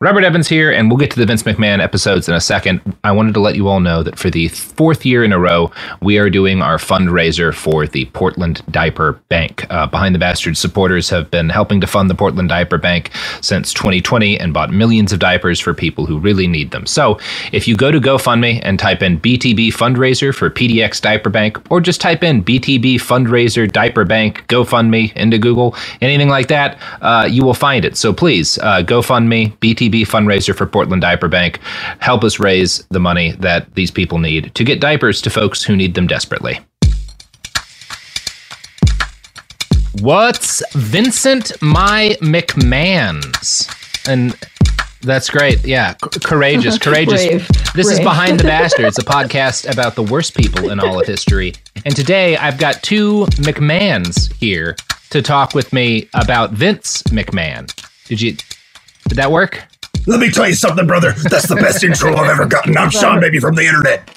Robert Evans here, and we'll get to the Vince McMahon episodes in a second. I wanted to let you all know that for the fourth year in a row, we are doing our fundraiser for the Portland Diaper Bank. Behind the Bastards supporters have been helping to fund the Portland Diaper Bank since 2020 and bought millions of diapers for people who really need them. So if you go to GoFundMe and type in BTB fundraiser for PDX Diaper Bank, or just type in BTB fundraiser diaper bank GoFundMe into Google, anything like that, you will find it. So please, GoFundMe, BTB fundraiser for Portland Diaper Bank. Help us raise the money that these people need to get diapers to folks who need them desperately. What's Vincent my McMahon's? And that's great. Yeah. Courageous. Brave. This is Behind the Bastards, a podcast about the worst people in all of history. And today I've got two McMahons here to talk with me about Vince McMahon. Did that work? Let me tell you something, brother. That's the best intro I've ever gotten. I'm Sean Baby from the internet.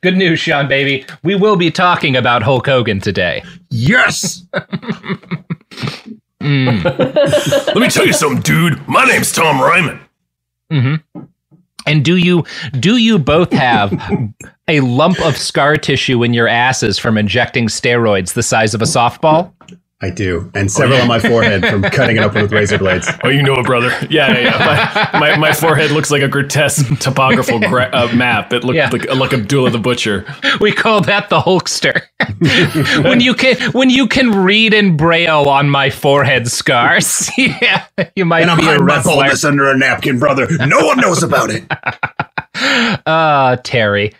Good news, Sean Baby. We will be talking about Hulk Hogan today. Yes! Let me tell you something, dude. My name's Tom Ryman. Mm-hmm. And do you both have a lump of scar tissue in your asses from injecting steroids the size of a softball? I do, and several on my forehead from cutting it open with razor blades. Oh, you know it, brother. Yeah. My forehead looks like a grotesque topographical map. It looked like Abdullah the Butcher. We call that the Hulkster. when you can read in Braille on my forehead scars, yeah, you might. And I'm hiding my baldness under a napkin, brother. No one knows about it. Terry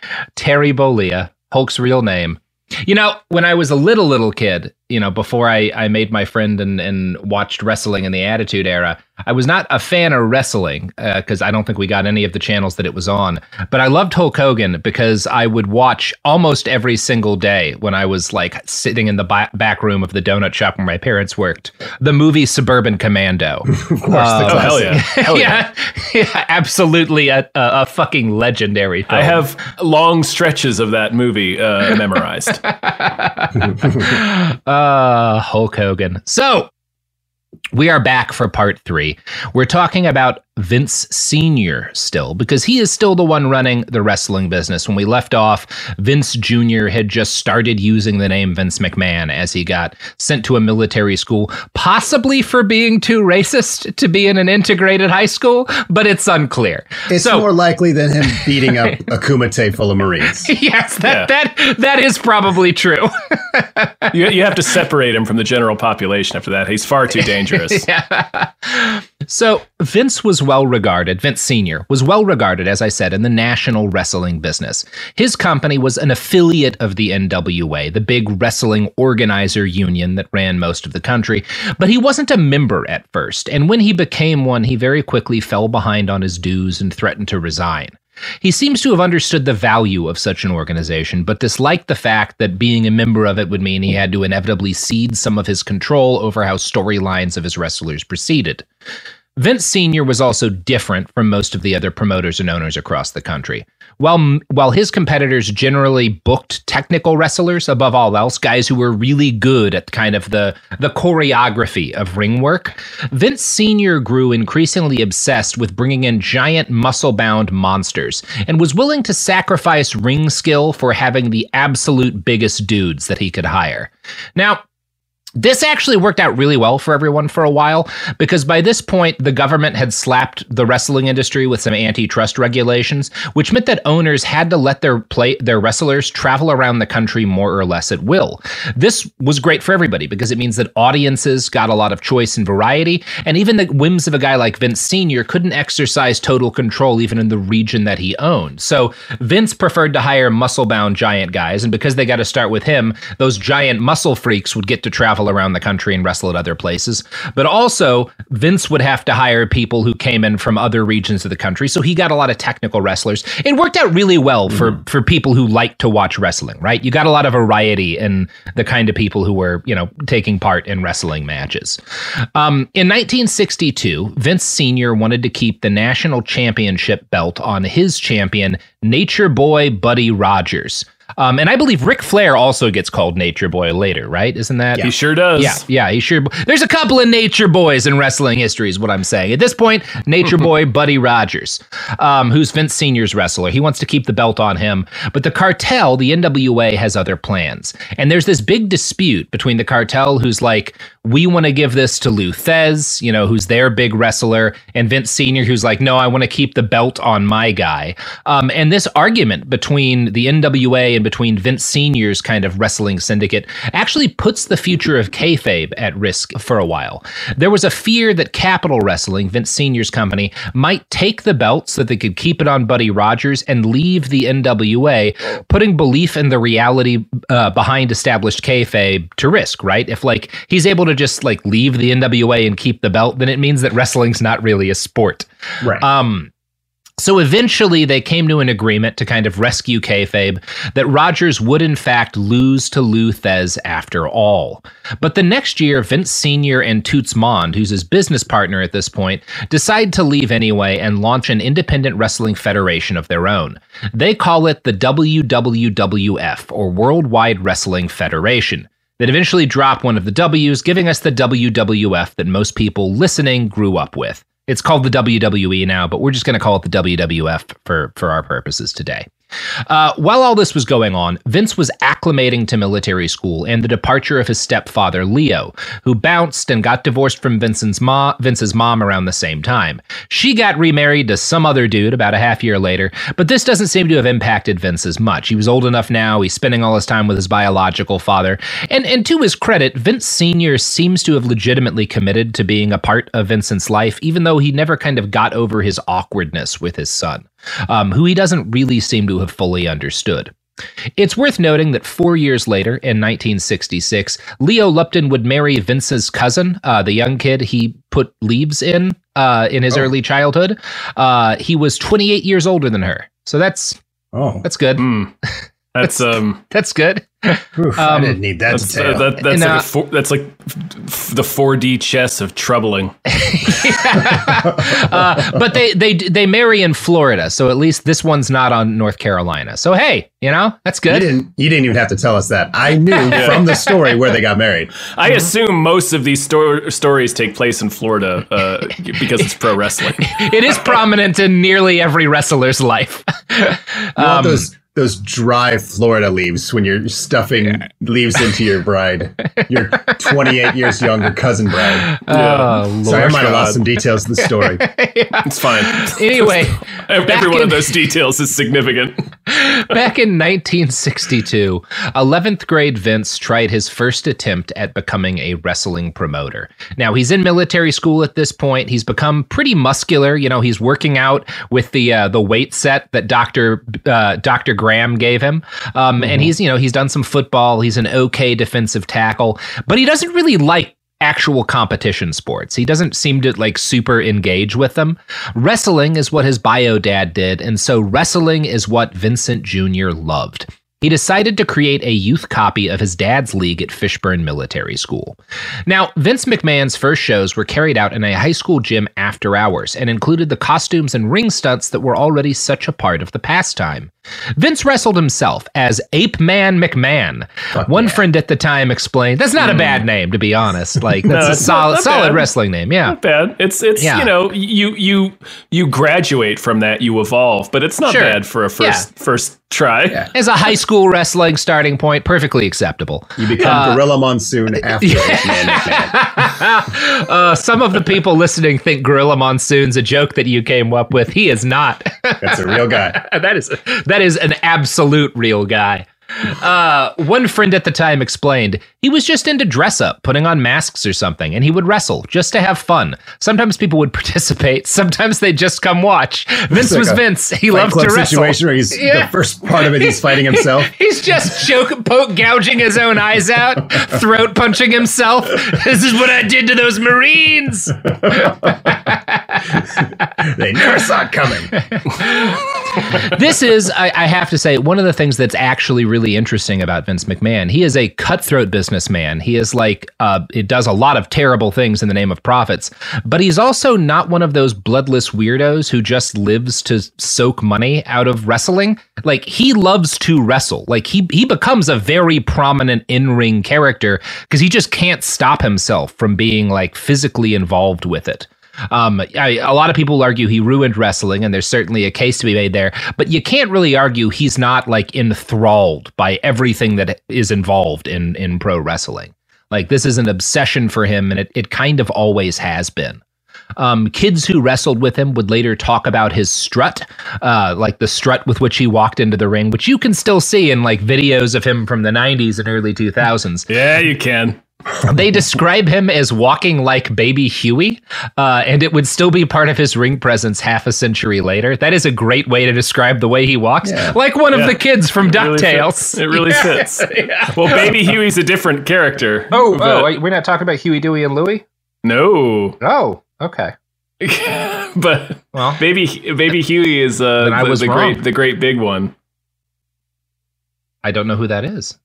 Bollea, Hulk's real name. You know, when I was a little kid, you know, before I made my friend and watched wrestling in the Attitude Era, I was not a fan of wrestling because I don't think we got any of the channels that it was on. But I loved Hulk Hogan because I would watch almost every single day when I was like sitting in the back room of the donut shop where my parents worked. The movie Suburban Commando. Of course. Hell yeah. Absolutely a fucking legendary film. I have long stretches of that movie memorized. Hulk Hogan. So we are back for part three. We're talking about Vince Sr. still, because he is still the one running the wrestling business. When we left off, Vince Jr. had just started using the name Vince McMahon as he got sent to a military school, possibly for being too racist to be in an integrated high school, but it's unclear. It's more likely than him beating up a kumite full of Marines. That is probably true. you have to separate him from the general population after that. He's far too dangerous. Yeah. So Vince was well-regarded. Vince Sr. was well-regarded, as I said, in the national wrestling business. His company was an affiliate of the NWA, the big wrestling organizer union that ran most of the country, but he wasn't a member at first, and when he became one, he very quickly fell behind on his dues and threatened to resign. He seems to have understood the value of such an organization, but disliked the fact that being a member of it would mean he had to inevitably cede some of his control over how storylines of his wrestlers proceeded. Vince Sr. was also different from most of the other promoters and owners across the country. While his competitors generally booked technical wrestlers above all else, guys who were really good at kind of the choreography of ring work, Vince Sr. grew increasingly obsessed with bringing in giant muscle-bound monsters and was willing to sacrifice ring skill for having the absolute biggest dudes that he could hire. Now, this actually worked out really well for everyone for a while, because by this point, the government had slapped the wrestling industry with some antitrust regulations, which meant that owners had to let their wrestlers travel around the country more or less at will. This was great for everybody, because it means that audiences got a lot of choice and variety, and even the whims of a guy like Vince Sr. couldn't exercise total control even in the region that he owned. So Vince preferred to hire muscle-bound giant guys, and because they got to start with him, those giant muscle freaks would get to travel around the country and wrestle at other places. But also, Vince would have to hire people who came in from other regions of the country, so he got a lot of technical wrestlers. It worked out really well for people who like to watch wrestling, right? You got a lot of variety in the kind of people who were, you know, taking part in wrestling matches. In 1962, Vince Sr. wanted to keep the national championship belt on his champion, Nature Boy Buddy Rogers. And I believe Ric Flair also gets called Nature Boy later, right? Isn't that? Yeah. He sure does. Yeah, he sure. There's a couple of Nature Boys in wrestling history is what I'm saying. At this point, Nature Boy Buddy Rogers, who's Vince Sr.'s wrestler. He wants to keep the belt on him. But the cartel, the NWA, has other plans. And there's this big dispute between the cartel, who's like, we want to give this to Lou Thez, you know, who's their big wrestler, and Vince Sr., who's like, no, I want to keep the belt on my guy. And this argument between the NWA and between Vince Sr.'s kind of wrestling syndicate actually puts the future of kayfabe at risk for a while. There was a fear that Capital Wrestling, Vince Sr.'s company, might take the belt so that they could keep it on Buddy Rogers and leave the NWA, putting belief in the reality behind established kayfabe to risk, right? If, like, he's able to just, like, leave the NWA and keep the belt, then it means that wrestling's not really a sport. Right. So eventually they came to an agreement to kind of rescue kayfabe that Rogers would in fact lose to Lou Thez after all. But the next year, Vince Sr. and Toots Mond, who's his business partner at this point, decide to leave anyway and launch an independent wrestling federation of their own. They call it the WWWF, or Worldwide Wrestling Federation. That eventually dropped one of the W's, giving us the WWF that most people listening grew up with. It's called the WWE now, but we're just going to call it the WWF for our purposes today. While all this was going on, Vince was acclimating to military school and the departure of his stepfather, Leo, who bounced and got divorced from Vince's mom around the same time. She got remarried to some other dude about a half year later, but this doesn't seem to have impacted Vince as much. He was old enough now. He's spending all his time with his biological father. And to his credit, Vince Sr. seems to have legitimately committed to being a part of Vincent's life, even though he never kind of got over his awkwardness with his son, who he doesn't really seem to have fully understood. It's worth noting that 4 years later, in 1966, Leo Lupton would marry Vince's cousin, the young kid he put leaves in his early childhood. He was 28 years older than her. So that's good. Mm. That's good. Oof, I didn't need that detail. That's like the 4D chess of troubling. But they marry in Florida, so at least this one's not on North Carolina. So hey, you know, that's good. You didn't even have to tell us that. I knew from the story where they got married. I assume most of these stories take place in Florida because it's pro wrestling. It is prominent in nearly every wrestler's life. Those dry Florida leaves when you're stuffing leaves into your bride, your 28 years younger cousin bride. Oh, sorry, I might have lost some details of the story. Yeah. It's fine. Anyway. Every one of those details is significant. Back in 1962, 11th grade Vince tried his first attempt at becoming a wrestling promoter. Now, he's in military school at this point. He's become pretty muscular. You know, he's working out with the weight set that Dr. Graham gave him. And he's done some football. He's an okay defensive tackle, but he doesn't really like actual competition sports. He doesn't seem to like super engage with them. Wrestling is what his bio dad did, and so wrestling is what Vincent Jr. loved. He decided to create a youth copy of his dad's league at Fishburne Military School. Now, Vince McMahon's first shows were carried out in a high school gym after hours and included the costumes and ring stunts that were already such a part of the pastime. Vince wrestled himself as Ape Man McMahon. One friend at the time explained, that's not a bad name, to be honest. Like, that's a solid wrestling name. Yeah, not bad. It's you know, you graduate from that, you evolve, but it's not bad for a first try. Yeah. As a high school wrestling starting point, perfectly acceptable. You become Gorilla Monsoon after Man. Some of the people listening think Gorilla Monsoon's a joke that you came up with. He is not. That's a real guy. That is an absolute real guy. One friend at the time explained he was just into dress up, putting on masks or something, and he would wrestle just to have fun. Sometimes people would participate. Sometimes they'd just come watch. Vince like was Vince. He loved to wrestle. Situation where he's the first part of it, he's fighting himself. He's just poke gouging his own eyes out, throat punching himself. This is what I did to those Marines. They never saw it coming. This is, I have to say, one of the things that's actually really interesting about Vince McMahon. He is a cutthroat businessman. He is like, it does a lot of terrible things in the name of profits, but he's also not one of those bloodless weirdos who just lives to soak money out of wrestling. Like, he loves to wrestle. Like, he becomes a very prominent in-ring character because he just can't stop himself from being like physically involved with it. A lot of people argue he ruined wrestling, and there's certainly a case to be made there, but you can't really argue he's not like enthralled by everything that is involved in pro wrestling. Like, this is an obsession for him, and it kind of always has been. Kids who wrestled with him would later talk about his strut, like the strut with which he walked into the ring, which you can still see in like videos of him from the 90s and early 2000s. Yeah, you can. They describe him as walking like Baby Huey, and it would still be part of his ring presence half a century later. That is a great way to describe the way he walks, like one of the kids from DuckTales. It really fits. Well, Baby Huey's a different character. We're not talking about Huey, Dewey, and Louie? No. Oh, okay. But well, Baby Huey is the great big one. I don't know who that is.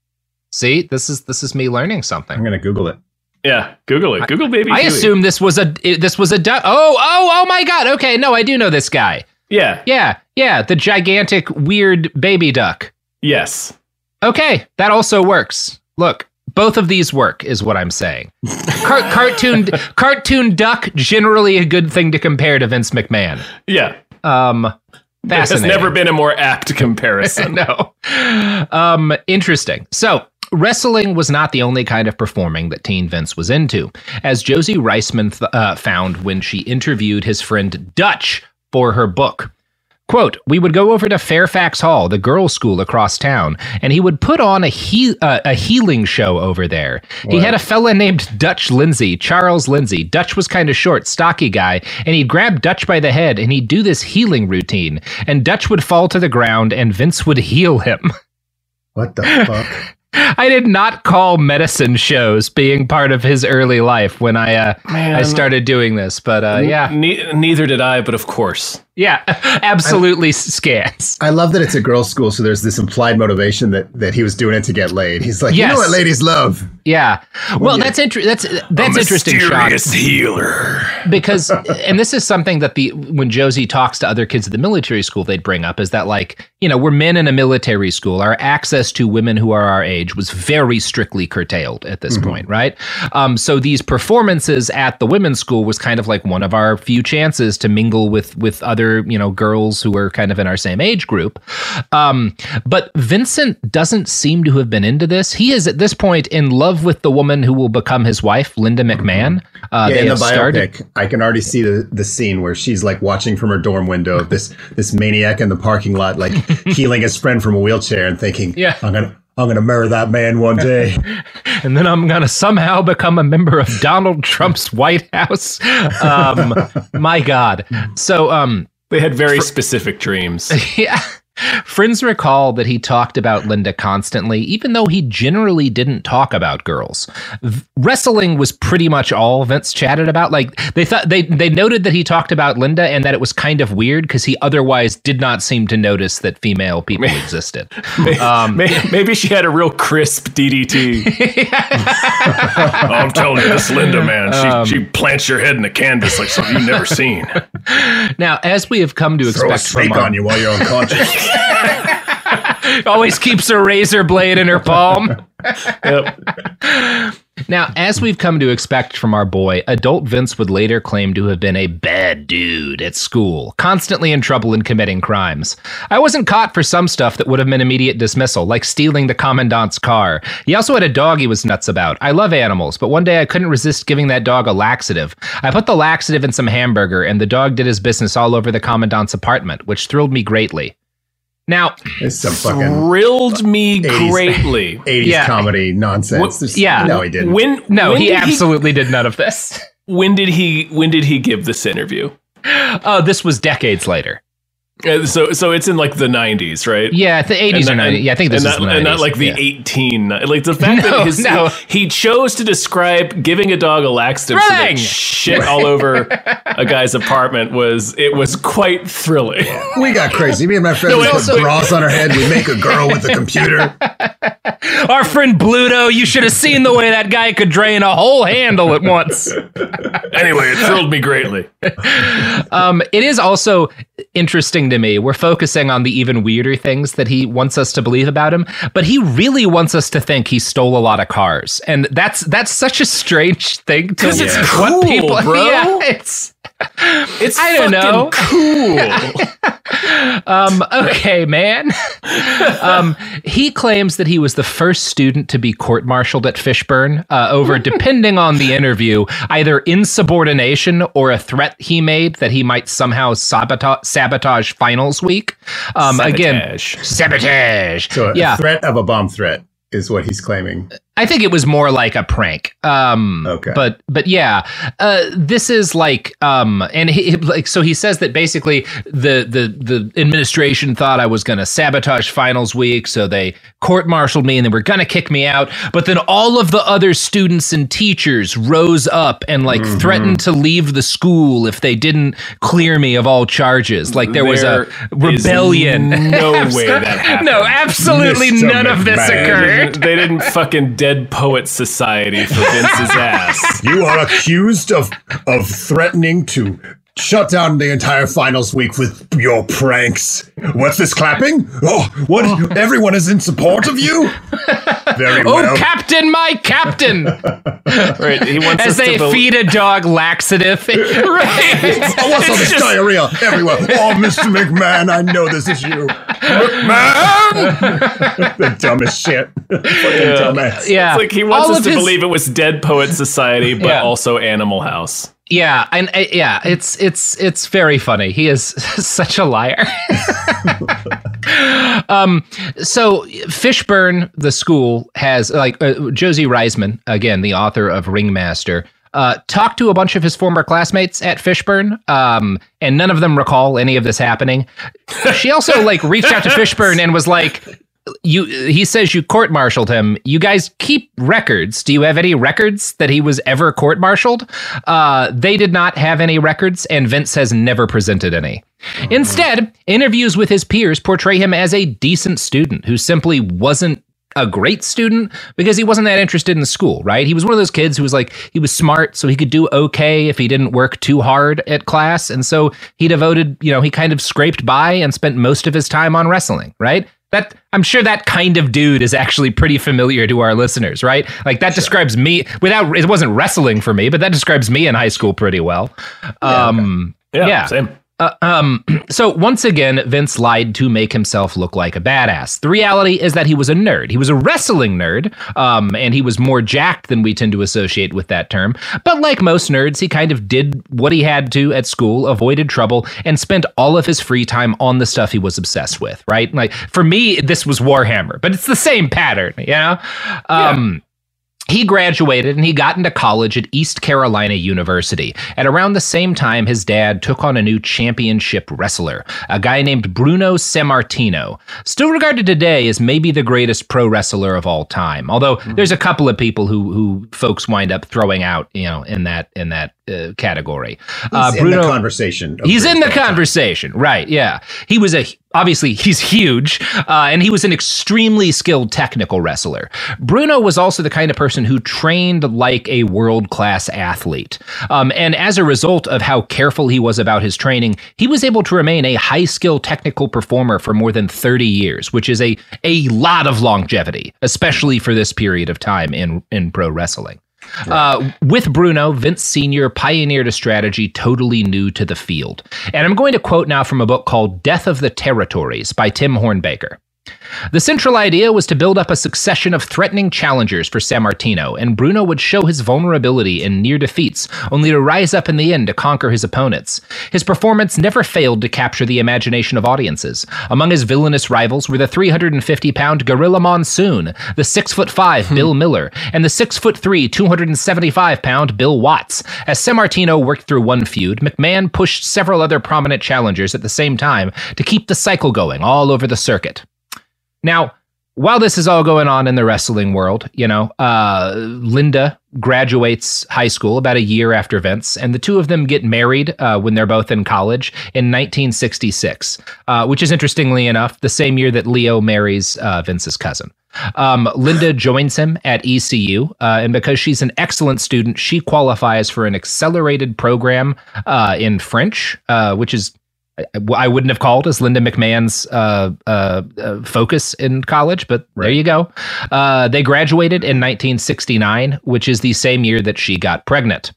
See, this is me learning something. I'm gonna Google it. Yeah, Google it. Google Baby Huey. I assume this was a oh my God. Okay, no, I do know this guy. Yeah. The gigantic weird baby duck. Yes. Okay, that also works. Look, both of these work is what I'm saying. Cartoon duck, generally a good thing to compare to Vince McMahon. Yeah. There has never been a more apt comparison. No. Interesting. So, wrestling was not the only kind of performing that teen Vince was into, as Josie Reisman found when she interviewed his friend Dutch for her book. Quote, "We would go over to Fairfax Hall, the girls' school across town, and he would put on a healing show over there." What? He had a fella named Dutch Lindsay, Charles Lindsay. Dutch was kind of short, stocky guy, and he'd grab Dutch by the head, and he'd do this healing routine, and Dutch would fall to the ground, and Vince would heal him. What the fuck? I did not call medicine shows being part of his early life when I started doing this, but neither did I, but of course. Yeah, absolutely scans. I love that it's a girls' school, so there's this implied motivation that he was doing it to get laid. He's like, you know what ladies love. Yeah. Well, that's interesting. Mysterious healer. Because, and this is something that when Josie talks to other kids at the military school, they'd bring up is that, like, you know, we're men in a military school. Our access to women who are our age was very strictly curtailed at this point, right? So these performances at the women's school was kind of like one of our few chances to mingle with other, you know, girls who were kind of in our same age group. But Vincent doesn't seem to have been into this. He is at this point in love with the woman who will become his wife, Linda McMahon. In the biopic, I can already see the scene where she's like watching from her dorm window of this maniac in the parking lot, like healing his friend from a wheelchair and thinking, I'm going to marry that man one day. And then I'm going to somehow become a member of Donald Trump's White House. My God. So, they had very specific dreams. Yeah. Friends recall that he talked about Linda constantly, even though he generally didn't talk about girls. Wrestling was pretty much all Vince chatted about. Like, they thought they noted that he talked about Linda and that it was kind of weird because he otherwise did not seem to notice that female people existed. Maybe she had a real crisp DDT. I'm telling you, this Linda, man, she plants your head in the canvas like something you've never seen. Now, as we have come to expect from snake on you while you're unconscious. Always keeps her razor blade in her palm. Yep. Now, as we've come to expect from our boy, adult Vince would later claim to have been a bad dude at school, constantly in trouble and committing crimes. I wasn't caught for some stuff that would have meant immediate dismissal, like stealing the commandant's car. He also had a dog he was nuts about. I love animals, but one day I couldn't resist giving that dog a laxative. I put the laxative in some hamburger, and the dog did his business all over the commandant's apartment, which thrilled me greatly. Now, thrilled me 80s, greatly. 80s comedy nonsense. No, he didn't. He absolutely did none of this. When did he give this interview? This was decades later. So it's in like the 90s, right? Yeah, the 80s or 90s. Yeah, I think this is the 90s. And not like the 18. Like the fact he chose to describe giving a dog a laxative so that shit all over a guy's apartment was quite thrilling. We got crazy. Me and my friends put bras on her head. We make a girl with a computer. Our friend Bluto, you should have seen the way that guy could drain a whole handle at once. Anyway, it thrilled me greatly. It is also interesting to me. We're focusing on the even weirder things that he wants us to believe about him, but he really wants us to think he stole a lot of cars, and that's such a strange thing to because it's cool, people, bro. Yeah, it's I don't know, cool. Okay, man. He claims that he was the first student to be court-martialed at Fishburne over, depending on the interview, either insubordination or a threat he made that he might somehow sabotage finals week. Sabotage. So a threat of a bomb threat is what he's claiming. I think it was more like a prank. Okay. But yeah, this is like, and he says that basically the administration thought I was going to sabotage finals week. So they court-martialed me and they were going to kick me out. But then all of the other students and teachers rose up and threatened to leave the school if they didn't clear me of all charges. Like there was a rebellion. No way that happened. No, absolutely Mr. none McMahon. Of this occurred. They didn't fucking Dead Poet Society for Vince's ass. You are accused of threatening to shut down the entire finals week with your pranks. What's this clapping? Oh. Everyone is in support of you? Very well. Oh, Captain, my Captain! Right, he wants as they feed a dog laxative. Right. What's all this diarrhea everywhere? Oh, Mr. McMahon, I know this is you. McMahon! The dumbest shit. Dumbass. Yeah. It's like he wants us to believe it was Dead Poet Society, but also Animal House. Yeah, and it's very funny. He is such a liar. So Fishburne, the school, has Josie Reisman, again, the author of Ringmaster, talked to a bunch of his former classmates at Fishburne, and none of them recall any of this happening. She also reached out to Fishburne and was like, he says you court-martialed him. You guys keep records. Do you have any records that he was ever court-martialed? They did not have any records, and Vince has never presented any. Instead, interviews with his peers portray him as a decent student who simply wasn't a great student because he wasn't that interested in school, right? He was one of those kids who was he was smart, so he could do okay if he didn't work too hard at class. And so he devoted, he kind of scraped by and spent most of his time on wrestling, right? That I'm sure that kind of dude is actually pretty familiar to our listeners, right? Describes me it wasn't wrestling for me, but that describes me in high school pretty well. Same. So once again, Vince lied to make himself look like a badass. The reality is that he was a nerd. He was a wrestling nerd, and he was more jacked than we tend to associate with that term. But like most nerds, he kind of did what he had to at school, avoided trouble, and spent all of his free time on the stuff he was obsessed with, right? For me, this was Warhammer, but it's the same pattern, you know? He graduated and he got into college at East Carolina University. At around the same time, his dad took on a new championship wrestler, a guy named Bruno Sammartino, still regarded today as maybe the greatest pro wrestler of all time. Although there's a couple of people who folks wind up throwing out, you know, in that category. He's Bruno, in the conversation. He's in the conversation, right? Yeah, he was obviously he's huge, and he was an extremely skilled technical wrestler. Bruno was also the kind of person who trained like a world-class athlete. And as a result of how careful he was about his training, he was able to remain a high-skill technical performer for more than 30 years, which is a lot of longevity, especially for this period of time in pro wrestling. With Bruno, Vince Sr. pioneered a strategy totally new to the field. And I'm going to quote now from a book called Death of the Territories by Tim Hornbaker. The central idea was to build up a succession of threatening challengers for Sammartino, and Bruno would show his vulnerability in near defeats, only to rise up in the end to conquer his opponents. His performance never failed to capture the imagination of audiences. Among his villainous rivals were the 350-pound Gorilla Monsoon, the 6'5" Bill Miller, and the 6'3", 275-pound Bill Watts. As Sammartino worked through one feud, McMahon pushed several other prominent challengers at the same time to keep the cycle going all over the circuit. Now, while this is all going on in the wrestling world, you know, Linda graduates high school about a year after Vince, and the two of them get married when they're both in college in 1966, which is, interestingly enough, the same year that Leo marries Vince's cousin. Linda joins him at ECU, and because she's an excellent student, she qualifies for an accelerated program in French, which is... I wouldn't have called as Linda McMahon's focus in college, but there you go. They graduated in 1969, which is the same year that she got pregnant.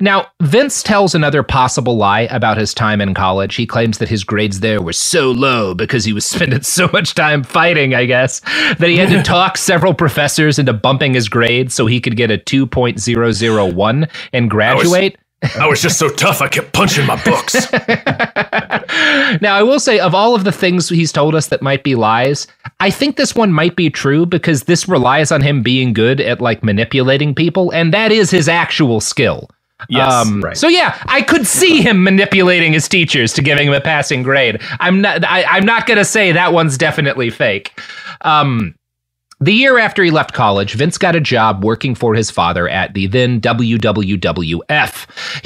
Now, Vince tells another possible lie about his time in college. He claims that his grades there were so low because he was spending so much time fighting, I guess, that he had to talk several professors into bumping his grades so he could get a 2.001 and graduate. I was just so tough, I kept punching my books. Now, I will say, of all of the things he's told us that might be lies, I think this one might be true because this relies on him being good at, like, manipulating people, and that is his actual skill. Yes, right. So, yeah, I could see him manipulating his teachers to giving him a passing grade. I'm not going to say that one's definitely fake. The year after he left college, Vince got a job working for his father at the then WWWF.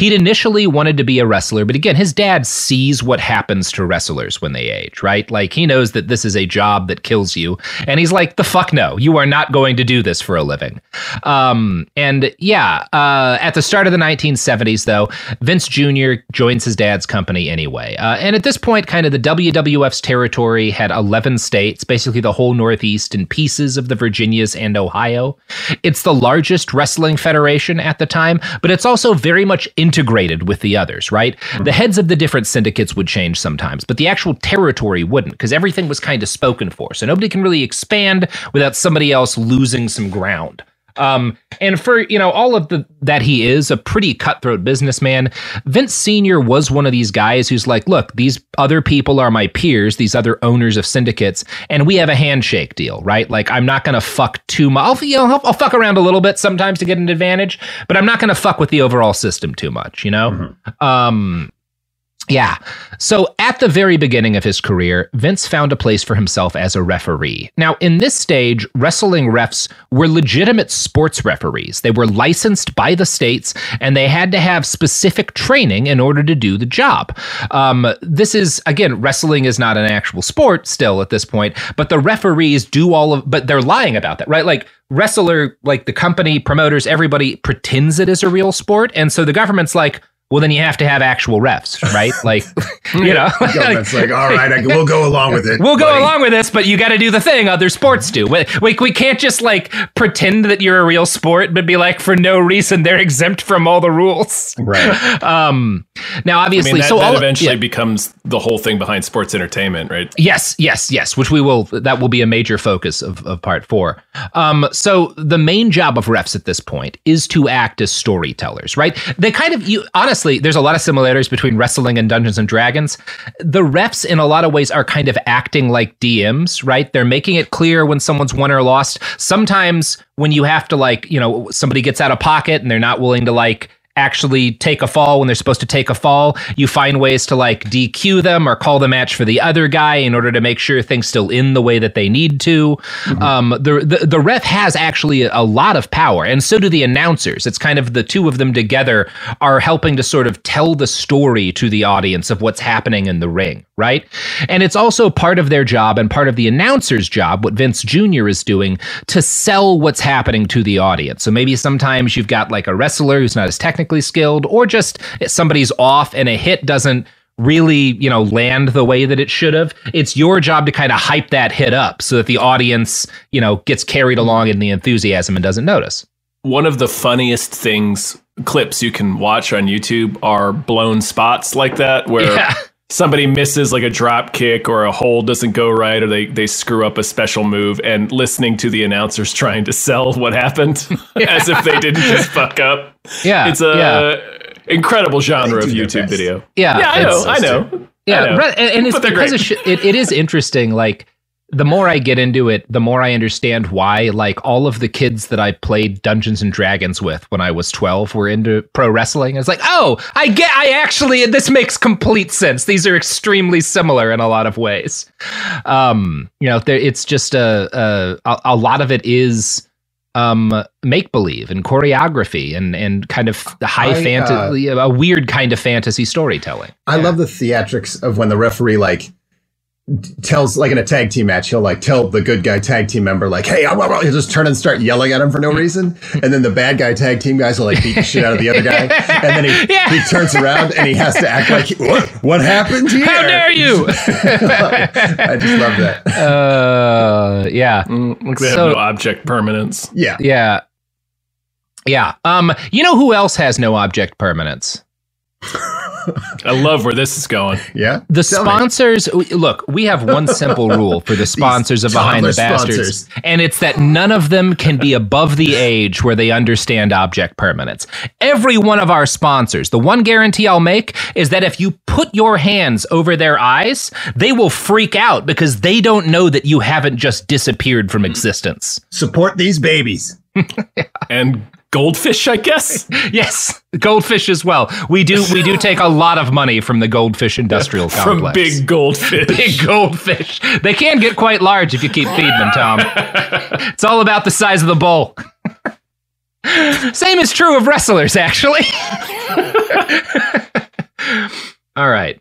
He'd initially wanted to be a wrestler, but again, his dad sees what happens to wrestlers when they age, right? Like, he knows that this is a job that kills you, and he's like, the fuck no, you are not going to do this for a living. At the start of the 1970s, though, Vince Jr. joins his dad's company anyway. And at this point, kind of the WWF's territory had 11 states, basically the whole Northeast in pieces of the Virginias and Ohio. It's the largest wrestling federation at the time, but it's also very much integrated with the others, right? The heads of the different syndicates would change sometimes, but the actual territory wouldn't, because everything was kind of spoken for. So nobody can really expand without somebody else losing some ground. And for, you know, all of that he is a pretty cutthroat businessman, Vince Sr. was one of these guys who's like, look, these other people are my peers, these other owners of syndicates, and we have a handshake deal, right? Like, I'm not going to fuck too much. I'll fuck around a little bit sometimes to get an advantage, but I'm not going to fuck with the overall system too much, you know? Mm-hmm. Yeah. So at the very beginning of his career, Vince found a place for himself as a referee. Now, in this stage, wrestling refs were legitimate sports referees. They were licensed by the states, and they had to have specific training in order to do the job. This is, again, wrestling is not an actual sport still at this point, but the referees but they're lying about that, right? Like, wrestler, like the company, promoters, everybody pretends it is a real sport. And so the government's like, well, then you have to have actual refs, right? Like, you know, government's like, all right, we'll go along with it. We'll go along with this, but you got to do the thing other sports do. We can't just like pretend that you're a real sport, but be like, for no reason, they're exempt from all the rules. Right. Now, obviously, that eventually becomes the whole thing behind sports entertainment, right? Yes. Which that will be a major focus of part four. So the main job of refs at this point is to act as storytellers, right? They kind of, honestly, honestly, there's a lot of similarities between wrestling and Dungeons and Dragons. The refs in a lot of ways are kind of acting like DMs, right? They're making it clear when someone's won or lost. Sometimes when you have to, like, you know, somebody gets out of pocket and they're not willing to, like, actually take a fall when they're supposed to take a fall, you find ways to, like, DQ them or call the match for the other guy in order to make sure things still in the way that they need to. Mm-hmm. The ref has actually a lot of power, and so do the announcers. It's kind of the two of them together are helping to sort of tell the story to the audience of what's happening in the ring, right? And it's also part of their job and part of the announcer's job, what Vince Jr. is doing, to sell what's happening to the audience. So maybe sometimes you've got, like, a wrestler who's not as technically skilled, or just somebody's off and a hit doesn't really, you know, land the way that it should have. It's your job to kind of hype that hit up so that the audience, you know, gets carried along in the enthusiasm and doesn't notice. One of the funniest things, clips you can watch on YouTube, are blown spots like that where somebody misses, like, a drop kick or a hold doesn't go right, or they screw up a special move, and listening to the announcers trying to sell what happened as if they didn't just fuck up. Yeah. It's an incredible genre of YouTube video. Yeah. Yeah, I know. Yeah. And it's because it is interesting. Like, the more I get into it, the more I understand why, like, all of the kids that I played Dungeons and Dragons with when I was 12 were into pro wrestling. It's like, oh, this makes complete sense. These are extremely similar in a lot of ways. You know, it's just a lot of it is make-believe and choreography and kind of high fantasy, a weird kind of fantasy storytelling. I love the theatrics of when the referee, like, tells, like, in a tag team match, he'll, like, tell the good guy tag team member, like, hey, he'll just turn and start yelling at him for no reason, and then the bad guy tag team guys will, like, beat the shit out of the other guy, and then he turns around and he has to act like, what happened here? How dare you? I just love that. They have no object permanence. You know who else has no object permanence? I love where this is going. Yeah. The sponsors, look, we have one simple rule for the sponsors of Behind the Bastards, and it's that none of them can be above the age where they understand object permanence. Every one of our sponsors, the one guarantee I'll make is that if you put your hands over their eyes, they will freak out because they don't know that you haven't just disappeared from existence. Support these babies. And goldfish, I guess. Yes, goldfish as well. We do take a lot of money from the goldfish industrial complex. From big goldfish. Big goldfish. They can get quite large if you keep feeding them, Tom. It's all about the size of the bowl. Same is true of wrestlers, actually. All right.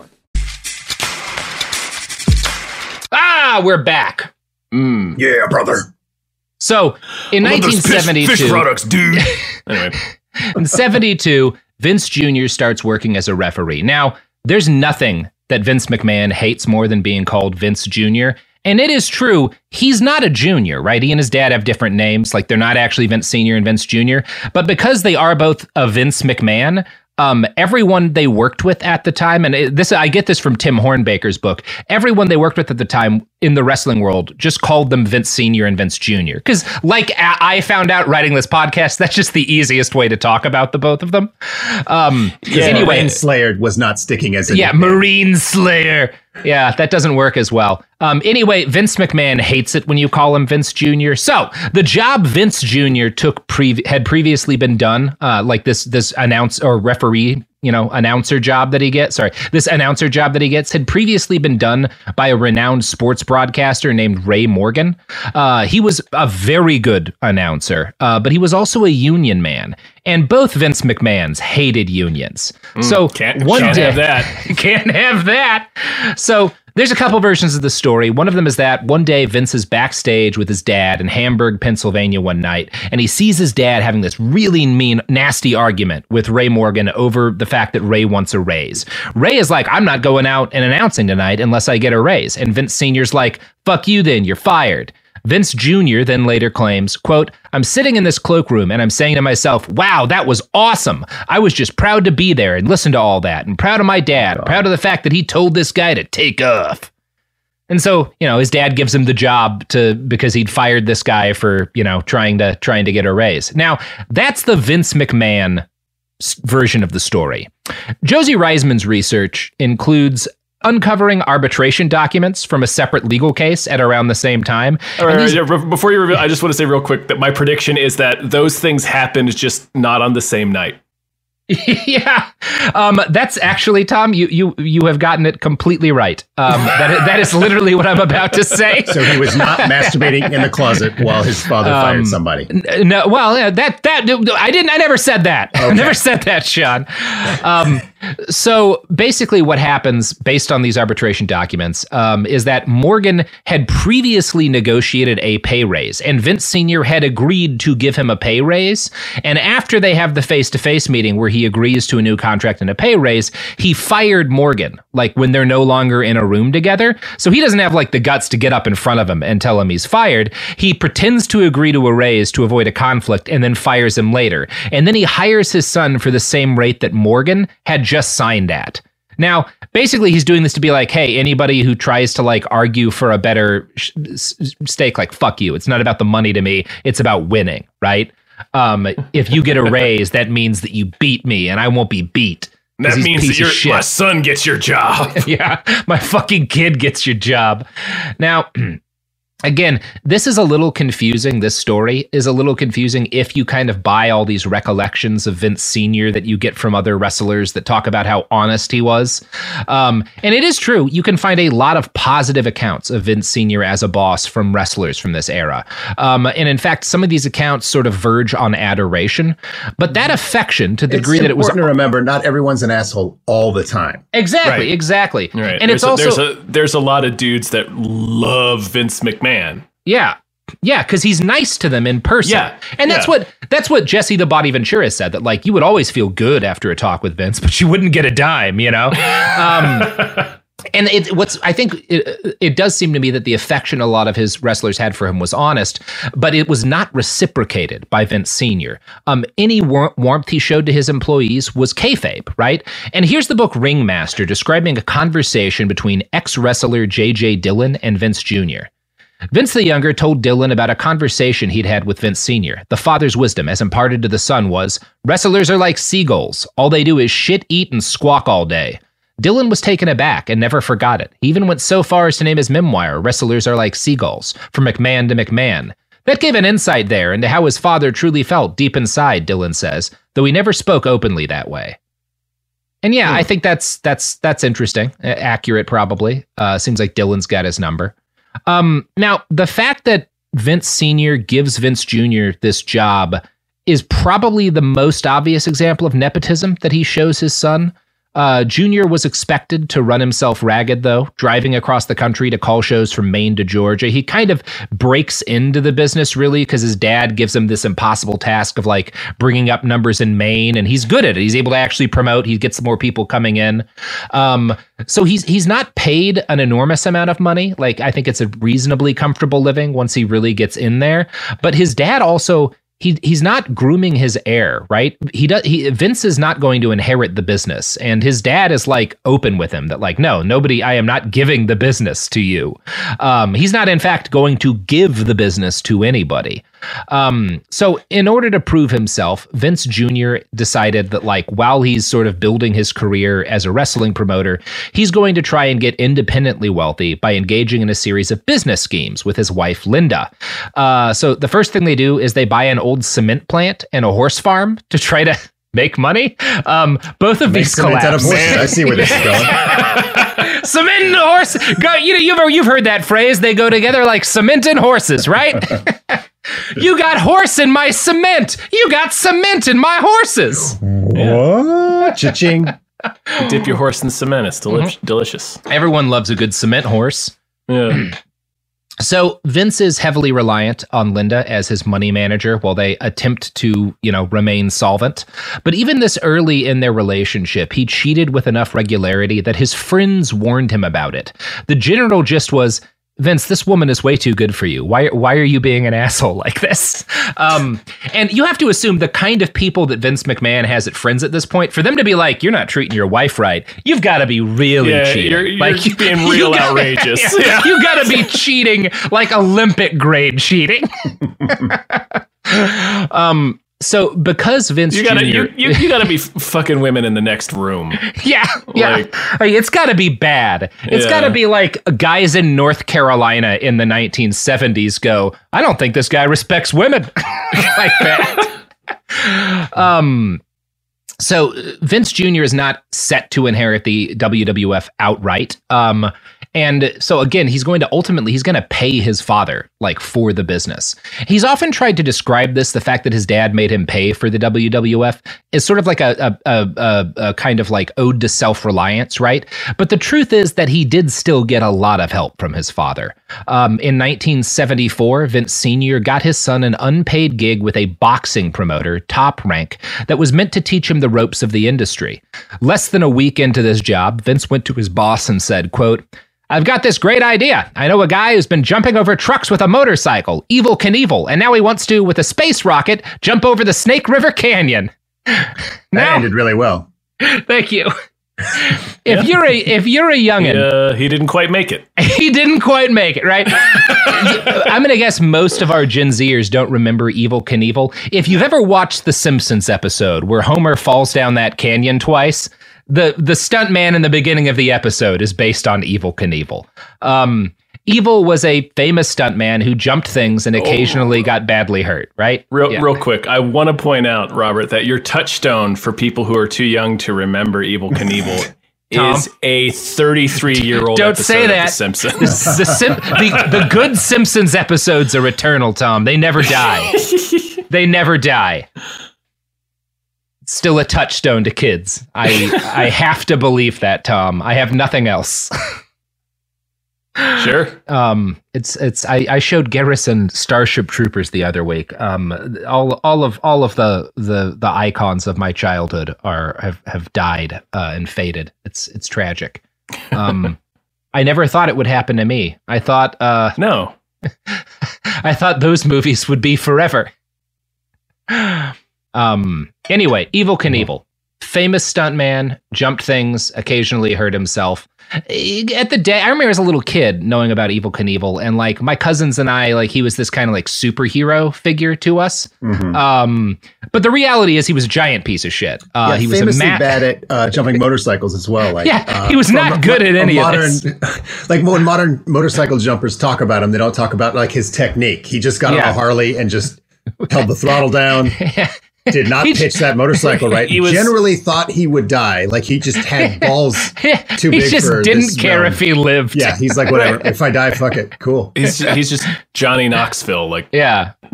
We're back. Yeah, brother. So in 1972, fish products, dude. Anyway, in 1972, Vince Jr. starts working as a referee. Now, there's nothing that Vince McMahon hates more than being called Vince Jr. And it is true, he's not a junior, right? He and his dad have different names. Like, they're not actually Vince Sr. and Vince Jr. But because they are both a Vince McMahon, everyone they worked with at the time, and this I get this from Tim Hornbaker's book, everyone they worked with at the time in the wrestling world just called them Vince Sr. and Vince Jr. Because, like I found out writing this podcast, that's just the easiest way to talk about the both of them. Anyway, Marine Slayer was not sticking as a nickname. Marine Slayer. Yeah, that doesn't work as well. Anyway, Vince McMahon hates it when you call him Vince Jr. So the job Vince Jr. took had previously been done, like this announcer job that he gets had previously been done by a renowned sports broadcaster named Ray Morgan. He was a very good announcer, but he was also a union man. And both Vince McMahons hated unions. So can't have that. So there's a couple versions of the story. One of them is that one day Vince is backstage with his dad in Hamburg, Pennsylvania one night, and he sees his dad having this really mean, nasty argument with Ray Morgan over the fact that Ray wants a raise. Ray is like, I'm not going out and announcing tonight unless I get a raise. And Vince Sr.'s like, fuck you then, you're fired. Vince Jr. then later claims, quote, I'm sitting in this cloakroom and I'm saying to myself, wow, that was awesome. I was just proud to be there and listen to all that and proud of my dad, proud of the fact that he told this guy to take off. And so, his dad gives him the job because he'd fired this guy for, trying to get a raise. Now, that's the Vince McMahon version of the story. Josie Reisman's research includes uncovering arbitration documents from a separate legal case at around the same time. Before you reveal, I just want to say real quick that my prediction is that those things happened, just not on the same night. Yeah. That's actually, Tom, you have gotten it completely right. That is literally what I'm about to say. So he was not masturbating in the closet while his father fired somebody. No, well, I never said that. Okay. I never said that, Sean. So basically what happens based on these arbitration documents is that Morgan had previously negotiated a pay raise and Vince Sr. had agreed to give him a pay raise. And after they have the face-to-face meeting where he agrees to a new contract and a pay raise, he fired Morgan, like when they're no longer in a room together. So he doesn't have like the guts to get up in front of him and tell him he's fired. He pretends to agree to a raise to avoid a conflict and then fires him later. And then he hires his son for the same rate that Morgan had just signed at. Now, basically, he's doing this to be like, hey, anybody who tries to like argue for a better stake, like, fuck you. It's not about the money to me. It's about winning, right? If you get a raise, that means that you beat me and I won't be beat. That means that my son gets your job. Yeah, my fucking kid gets your job. Now, again, this is a little confusing. This story is a little confusing if you kind of buy all these recollections of Vince Sr. that you get from other wrestlers that talk about how honest he was. And it is true. You can find a lot of positive accounts of Vince Sr. as a boss from wrestlers from this era. And in fact, some of these accounts sort of verge on adoration. But that affection, to the degree that it was... It's important to remember, not everyone's an asshole all the time. Exactly, right. Exactly. Right. And there's a lot of dudes that love Vince McMahon. Yeah, because he's nice to them in person. Yeah, and that's what Jesse the Body Ventura said, that like you would always feel good after a talk with Vince, but you wouldn't get a dime, And I think it does seem to me that the affection a lot of his wrestlers had for him was honest, but it was not reciprocated by Vince Sr. Any warmth he showed to his employees was kayfabe, right? And here's the book Ringmaster describing a conversation between ex-wrestler J.J. Dillon and Vince Jr. Vince the Younger told Dillon about a conversation he'd had with Vince Sr. The father's wisdom, as imparted to the son, was, wrestlers are like seagulls. All they do is shit, eat, and squawk all day. Dillon was taken aback and never forgot it. He even went so far as to name his memoir, Wrestlers Are Like Seagulls, from McMahon to McMahon. That gave an insight there into how his father truly felt deep inside, Dillon says, though he never spoke openly that way. And yeah, I think that's interesting. Accurate, probably. Seems like Dillon's got his number. Now, the fact that Vince Sr. gives Vince Jr. this job is probably the most obvious example of nepotism that he shows his son. Jr. was expected to run himself ragged, though, driving across the country to call shows from Maine to Georgia. He kind of breaks into the business, really, because his dad gives him this impossible task of, like, bringing up numbers in Maine, and he's good at it. He's able to actually promote. He gets more people coming in. So he's not paid an enormous amount of money. Like, I think it's a reasonably comfortable living once he really gets in there. But his dad also... He's not grooming his heir, right? Vince is not going to inherit the business, and his dad is like open with him that like, no, nobody, I am not giving the business to you. He's not in fact going to give the business to anybody. So in order to prove himself, Vince Jr. decided that like while he's sort of building his career as a wrestling promoter, he's going to try and get independently wealthy by engaging in a series of business schemes with his wife, Linda. So the first thing they do is they buy an old cement plant and a horse farm to try to make money. Both of these collapse. Out of sand. I see where this is going. Cement and horse, go, you know, you've heard that phrase. They go together like cement and horses, right? You got horse in my cement. You got cement in my horses. What? Yeah. Cha-ching. Dip your horse in cement. It's delicious. Everyone loves a good cement horse. Yeah. So Vince is heavily reliant on Linda as his money manager while they attempt to, you know, remain solvent. But even this early in their relationship, he cheated with enough regularity that his friends warned him about it. The general gist was, Vince, this woman is way too good for you. Why are you being an asshole like this? And you have to assume the kind of people that Vince McMahon has at friends at this point, for them to be like, you're not treating your wife right, you've got to be really cheating. You're like, you're being real outrageous. Yeah. You got to be cheating like Olympic grade cheating. So because Vince Jr. You gotta be fucking women in the next room. Yeah. Yeah. Like, it's gotta be bad. It's gotta be like guys in North Carolina in the 1970s go, I don't think this guy respects women. Like that. So Vince Jr. is not set to inherit the WWF outright. And so, again, he's going to pay his father, like, for the business. He's often tried to describe this, the fact that his dad made him pay for the WWF, is sort of like a kind of like ode to self-reliance, right? But the truth is that he did still get a lot of help from his father. In 1974, Vince Sr. got his son an unpaid gig with a boxing promoter, Top Rank, that was meant to teach him the ropes of the industry. Less than a week into this job, Vince went to his boss and said, quote, I've got this great idea. I know a guy who's been jumping over trucks with a motorcycle, Evel Knievel, and now he wants to, with a space rocket, jump over the Snake River Canyon. That ended really well. Thank you. If you're a youngin', he didn't quite make it. He didn't quite make it, right? I'm gonna guess most of our Gen Zers don't remember Evel Knievel. If you've ever watched the Simpsons episode where Homer falls down that canyon twice, the stunt man in the beginning of the episode is based on Evel Knievel. Evel was a famous stuntman who jumped things and occasionally got badly hurt, right? Real quick, I want to point out, Robert, that your touchstone for people who are too young to remember Evel Knievel is a 33-year-old Don't episode say that. Of The Simpsons. The good Simpsons episodes are eternal, Tom. They never die. They never die. Still a touchstone to kids. I have to believe that, Tom. I have nothing else. Sure. I showed Garrison Starship Troopers the other week. All of the icons of my childhood have died and faded. It's tragic. I never thought it would happen to me. I thought no. I thought those movies would be forever. Anyway, Evel Knievel, famous stuntman, jumped things, occasionally hurt himself. At the day, I remember as a little kid knowing about Evel Knievel, and like my cousins and I, like he was this kind of like superhero figure to us. Mm-hmm. But the reality is he was a giant piece of shit. He was famously bad at jumping motorcycles as well. Like, he was not good at any of this. Like when modern motorcycle jumpers talk about him, they don't talk about like his technique. He just got on a Harley and just held the throttle down. did not pitch that motorcycle right. He generally thought he would die. Like, he just had balls too big for this. He just didn't care if he lived. Yeah, he's like, whatever. If I die, fuck it. Cool. He's just Johnny Knoxville, like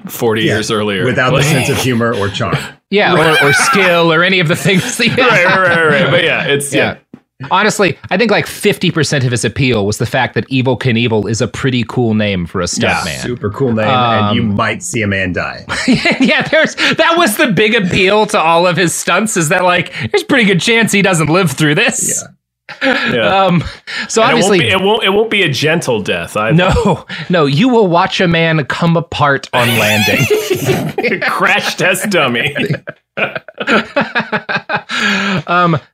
40 years earlier. Without the sense of humor or charm. Yeah, right. or skill or any of the things. That, right. But honestly, I think like 50% of his appeal was the fact that Evel Knievel is a pretty cool name for a stuntman. Yeah, super cool name, and you might see a man die. That was the big appeal to all of his stunts, is that like there's a pretty good chance he doesn't live through this. Yeah. So and obviously it won't be a gentle death. Either. No, you will watch a man come apart on landing. Crash test dummy.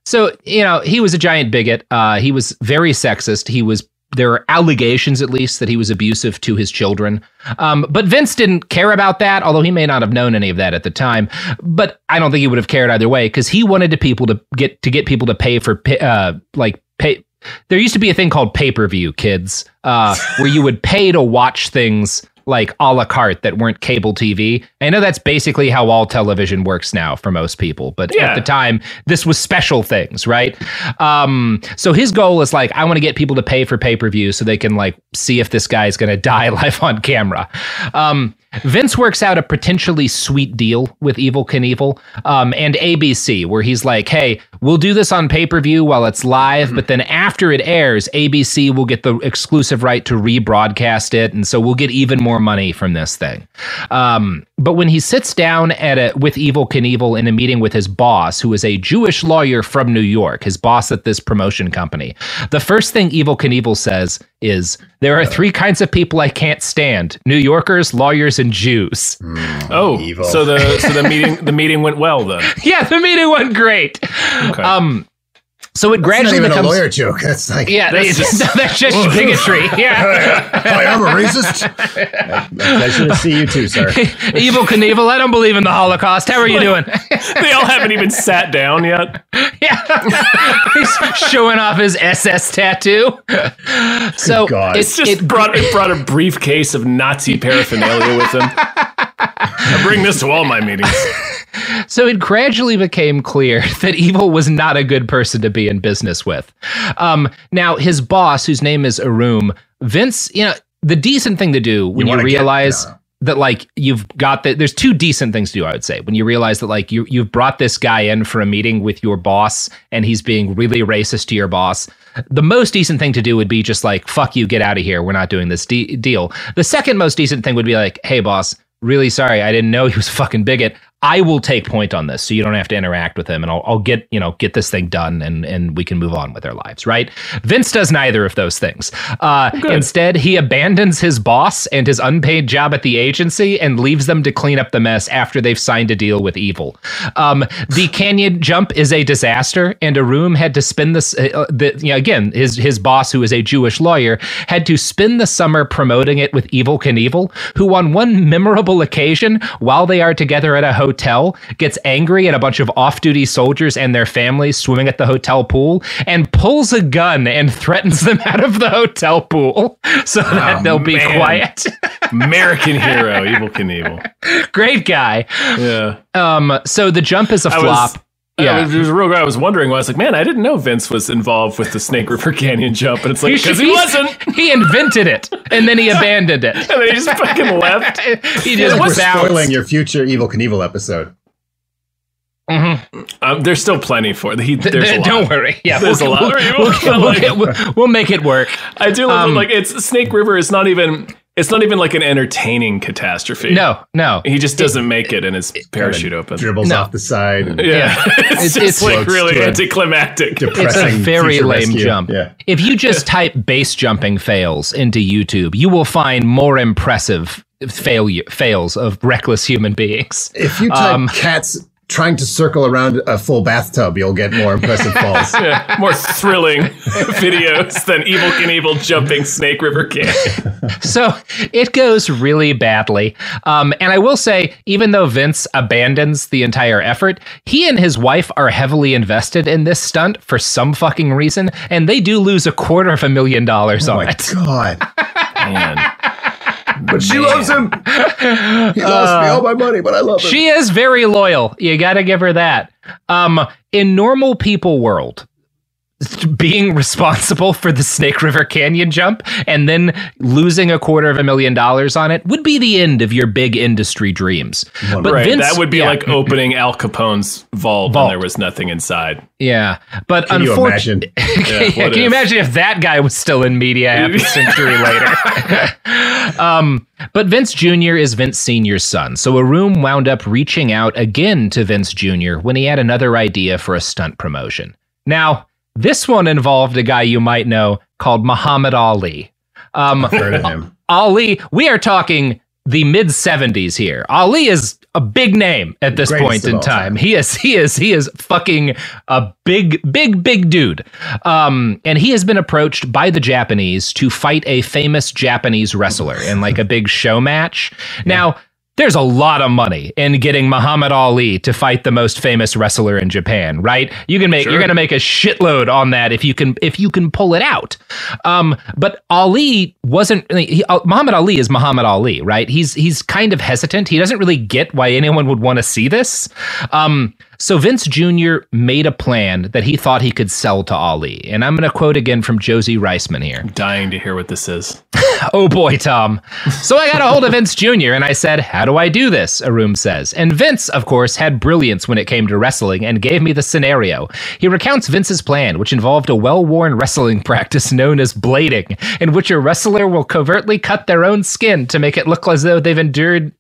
So, he was a giant bigot. He was very sexist. There are allegations, at least, that he was abusive to his children. But Vince didn't care about that, although he may not have known any of that at the time. But I don't think he would have cared either way, because he wanted to get people to pay for pay. There used to be a thing called pay-per-view, kids, where you would pay to watch things like a la carte that weren't cable TV. I know that's basically how all television works now for most people, but at the time, this was special things, right? So his goal is like, I want to get people to pay for pay-per-view so they can like see if this guy is going to die live on camera. Vince works out a potentially sweet deal with Evel Knievel and ABC, where he's like, hey, we'll do this on pay-per-view while it's live, but then after it airs, ABC will get the exclusive right to rebroadcast it, and so we'll get even more money from this thing. But when he sits down with Evel Knievel in a meeting with his boss, who is a Jewish lawyer from New York, his boss at this promotion company, the first thing Evel Knievel says is, there are three kinds of people I can't stand: New Yorkers, lawyers, and Jews. Evil. So the meeting went well then. Yeah, the meeting went great. Okay. So it gradually becomes a lawyer joke. That's like that's just bigotry. Yeah, I'm a racist. I should see you too, sir. Evel Knievel, I don't believe in the Holocaust. How are you doing? They all haven't even sat down yet. Yeah, he's showing off his SS tattoo. So it brought a briefcase of Nazi paraphernalia with him. I bring this to all my meetings. So it gradually became clear that Evel was not a good person to be in business with. Now, his boss, whose name is Arum, Vince, the decent thing to do when you realize that, like, you've got that. There's two decent things to do, I would say, when you realize that, like, you've brought this guy in for a meeting with your boss and he's being really racist to your boss. The most decent thing to do would be just like, fuck you, get out of here. We're not doing this deal. The second most decent thing would be like, hey, boss, really sorry, I didn't know he was a fucking bigot. I will take point on this, so you don't have to interact with him, and I'll get this thing done, and we can move on with our lives, right? Vince does neither of those things. Instead, he abandons his boss and his unpaid job at the agency and leaves them to clean up the mess after they've signed a deal with Evel. The canyon jump is a disaster, and Arum had to spend this. Again, his boss, who is a Jewish lawyer, had to spend the summer promoting it with Evel Knievel, who on one memorable occasion, while they are together at a hotel, gets angry at a bunch of off-duty soldiers and their families swimming at the hotel pool and pulls a gun and threatens them out of the hotel pool so that they'll be quiet. American hero, Evel Knievel. Great guy. Yeah. So the jump is a flop. It was a real guy. I was wondering. I was like, man, I didn't know Vince was involved with the Snake River Canyon jump. And it's like, because he wasn't. He invented it, and then he abandoned it, and then he just fucking left. He just was spoiling your future Evel Knievel episode. Mm-hmm. There's still plenty for it. Don't worry. Yeah, there's a lot. We'll make it work. I do love it. Like, it's Snake River. It's not even like an entertaining catastrophe. No. He just doesn't make it, and his parachute opens. Dribbles off the side. And it's like really anticlimactic. Depressing. It's a very lame jump. Yeah. If you just type base jumping fails into YouTube, you will find more impressive fails of reckless human beings. If you type cats trying to circle around a full bathtub, you'll get more impressive falls. Yeah, more thrilling videos than Evel Knievel jumping Snake River Canyon. So it goes really badly. And I will say, even though Vince abandons the entire effort, he and his wife are heavily invested in this stunt for some fucking reason, and they do lose $250,000 on it. Oh my God. Man. but she loves him. He lost me all my money, but I love him. She is very loyal. You got to give her that. In normal people world, being responsible for the Snake River Canyon jump and then losing $250,000 on it would be the end of your big industry dreams. But right. Vince, that would be like opening Al Capone's vault. When there was nothing inside. Yeah. But unfortunately, can you imagine if that guy was still in media half a century later? But Vince Jr. is Vince Sr.'s son, so Arum wound up reaching out again to Vince Jr. when he had another idea for a stunt promotion. Now, this one involved a guy you might know called Muhammad Ali. I've heard of him. Ali, we are talking the mid-70s here. Ali is a big name at this point in time. He is fucking a big dude. And he has been approached by the Japanese to fight a famous Japanese wrestler in like a big show match. Yeah. Now, there's a lot of money in getting Muhammad Ali to fight the most famous wrestler in Japan, right? You're gonna make a shitload on that if you can pull it out. But Ali wasn't. Muhammad Ali is Muhammad Ali, right? He's kind of hesitant. He doesn't really get why anyone would want to see this. So Vince Jr. made a plan that he thought he could sell to Ali, and I'm gonna quote again from Josie Reisman here. I'm dying to hear what this is. Oh boy, Tom. So I got a hold of Vince Jr. and I said, "How do I do this?" Arum says. And Vince, of course, had brilliance when it came to wrestling and gave me the scenario. He recounts Vince's plan, which involved a well-worn wrestling practice known as blading, in which a wrestler will covertly cut their own skin to make it look as though they've endured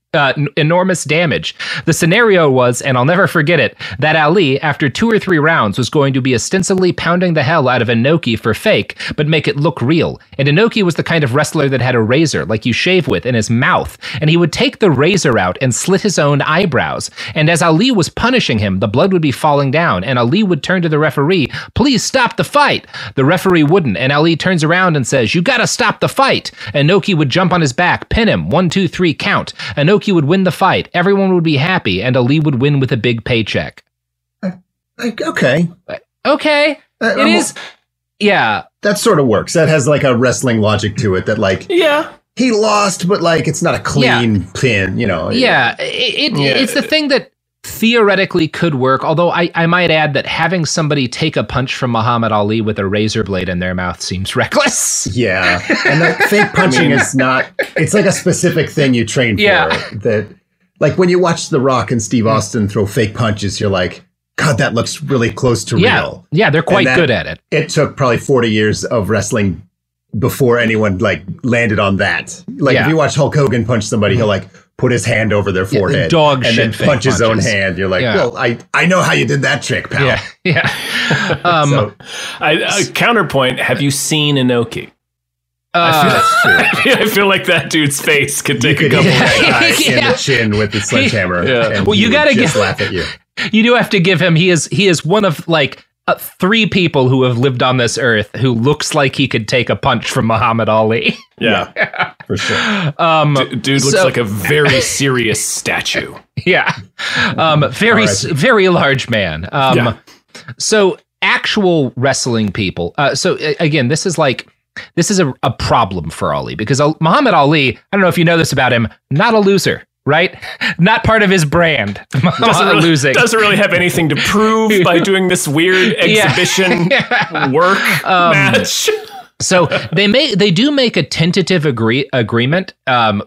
enormous damage. The scenario was, and I'll never forget it, that Ali, after 2 or 3 rounds, was going to be ostensibly pounding the hell out of Inoki for fake, but make it look real. And Inoki was the kind of wrestler that had a razor, like you shave with, in his mouth, and he would take the razor out and slit his own eyebrows. And as Ali was punishing him, the blood would be falling down, and Ali would turn to the referee, "Please stop the fight!" The referee wouldn't, and Ali turns around and says, "You gotta stop the fight!" Inoki would jump on his back, pin him, 1, 2, 3, count. Inoki would win the fight. Everyone would be happy, and Ali would win with a big paycheck. Okay. Yeah. That sort of works. That has like a wrestling logic to it. That like, yeah, he lost, but like it's not a clean pin, you know. Yeah. It's the thing that theoretically could work. Although I might add that having somebody take a punch from Muhammad Ali with a razor blade in their mouth seems reckless. Yeah. And that fake punching is not, it's like a specific thing you train for. That, like when you watch The Rock and Steve Austin throw fake punches, you're like, God, that looks really close to real. Yeah, they're quite good at it. It took probably 40 years of wrestling before anyone like landed on that. Like if you watch Hulk Hogan punch somebody, he'll like put his hand over their forehead, the dog and then punch his own hand. You're like, well, I know how you did that trick, pal. Yeah. Counterpoint, have you seen Inoki? I feel like that dude's face could take a couple of shots in the chin with the sledgehammer. Yeah. Well, you gotta laugh at you. You do have to give him. He is one of like 3 people who have lived on this earth who looks like he could take a punch from Muhammad Ali. Yeah, for sure. Dude looks like a very serious statue. Yeah, very large man. So actual wrestling people. So again, this is like. This is a problem for Ali because Muhammad Ali, I don't know if you know this about him, not a loser, right? Not part of his brand. Doesn't really have anything to prove by doing this weird exhibition work match. So they do make a tentative agreement, and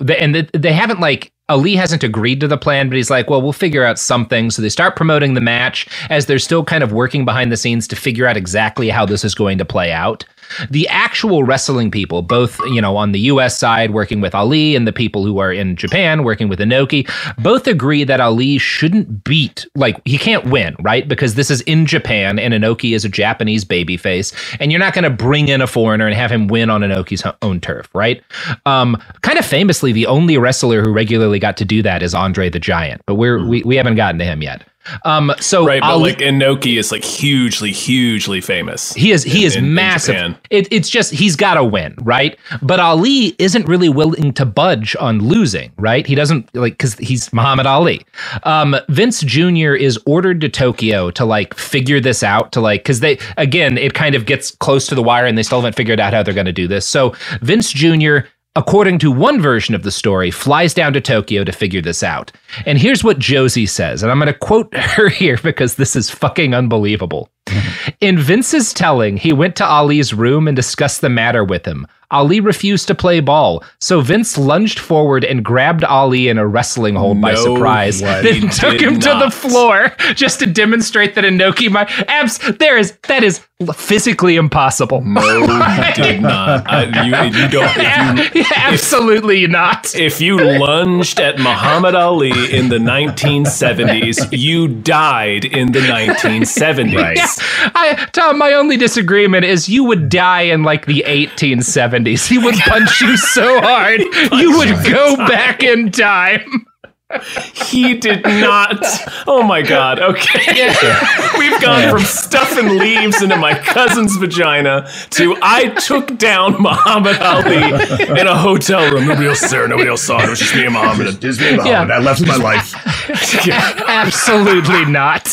they haven't like. Ali hasn't agreed to the plan, but he's like, well, we'll figure out something. So they start promoting the match as they're still kind of working behind the scenes to figure out exactly how this is going to play out. The actual wrestling people, both, you know, on the U.S. side working with Ali and the people who are in Japan working with Inoki, both agree that Ali shouldn't beat, like, he can't win, right? Because this is in Japan and Inoki is a Japanese babyface, and you're not going to bring in a foreigner and have him win on Inoki's own turf, right? Kind of famously, the only wrestler who regularly got to do that is Andre the Giant, but we haven't gotten to him yet. But Inoki is like hugely famous. He is massive. It's just he's got to win, right? But Ali isn't really willing to budge on losing, right? He doesn't like because he's Muhammad Ali. Vince Jr. is ordered to Tokyo to like figure this out to like because they again it kind of gets close to the wire and they still haven't figured out how they're going to do this. So Vince Jr. according to one version of the story, flies down to Tokyo to figure this out. And here's what Josie says, and I'm going to quote her here because this is fucking unbelievable. In Vince's telling, he went to Ali's room and discussed the matter with him. Ali refused to play ball, so Vince lunged forward and grabbed Ali in a wrestling hold by surprise, then took him to the floor just to demonstrate that Inoki might... Abs, that is physically impossible. No, he did not. You don't... absolutely not. If you lunged at Muhammad Ali in the 1970s, you died in the 1970s. Right. Yeah, Tom, my only disagreement is you would die in like the 1870s. He would punch you so hard, you would go back in time. He did not. Oh my God. Okay. We've gone from stuffing leaves into my cousin's vagina to I took down Muhammad Ali in a hotel room. Nobody else was there. Nobody else saw it. It was just me and Muhammad. I left my life. Absolutely not.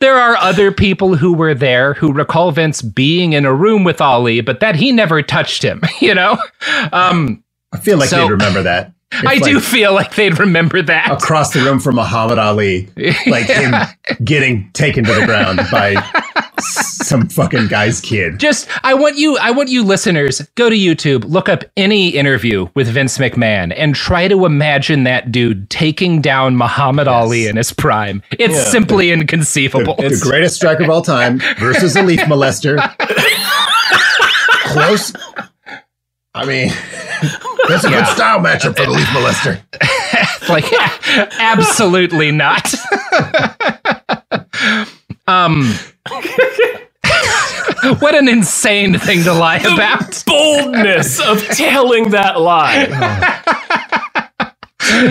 There are other people who were there who recall Vince being in a room with Ali, but that he never touched him, you know? I feel like they'd remember that. It's do feel like they'd remember that. Across the room from Muhammad Ali, him getting taken to the ground by some fucking guy's kid. I want you listeners, go to YouTube, look up any interview with Vince McMahon and try to imagine that dude taking down Muhammad Ali in his prime. It's simply inconceivable. The greatest striker of all time versus a leaf molester. Close. I mean... That's a good style matchup for the leaf molester. Absolutely not. What an insane thing to lie about. The boldness of telling that lie. He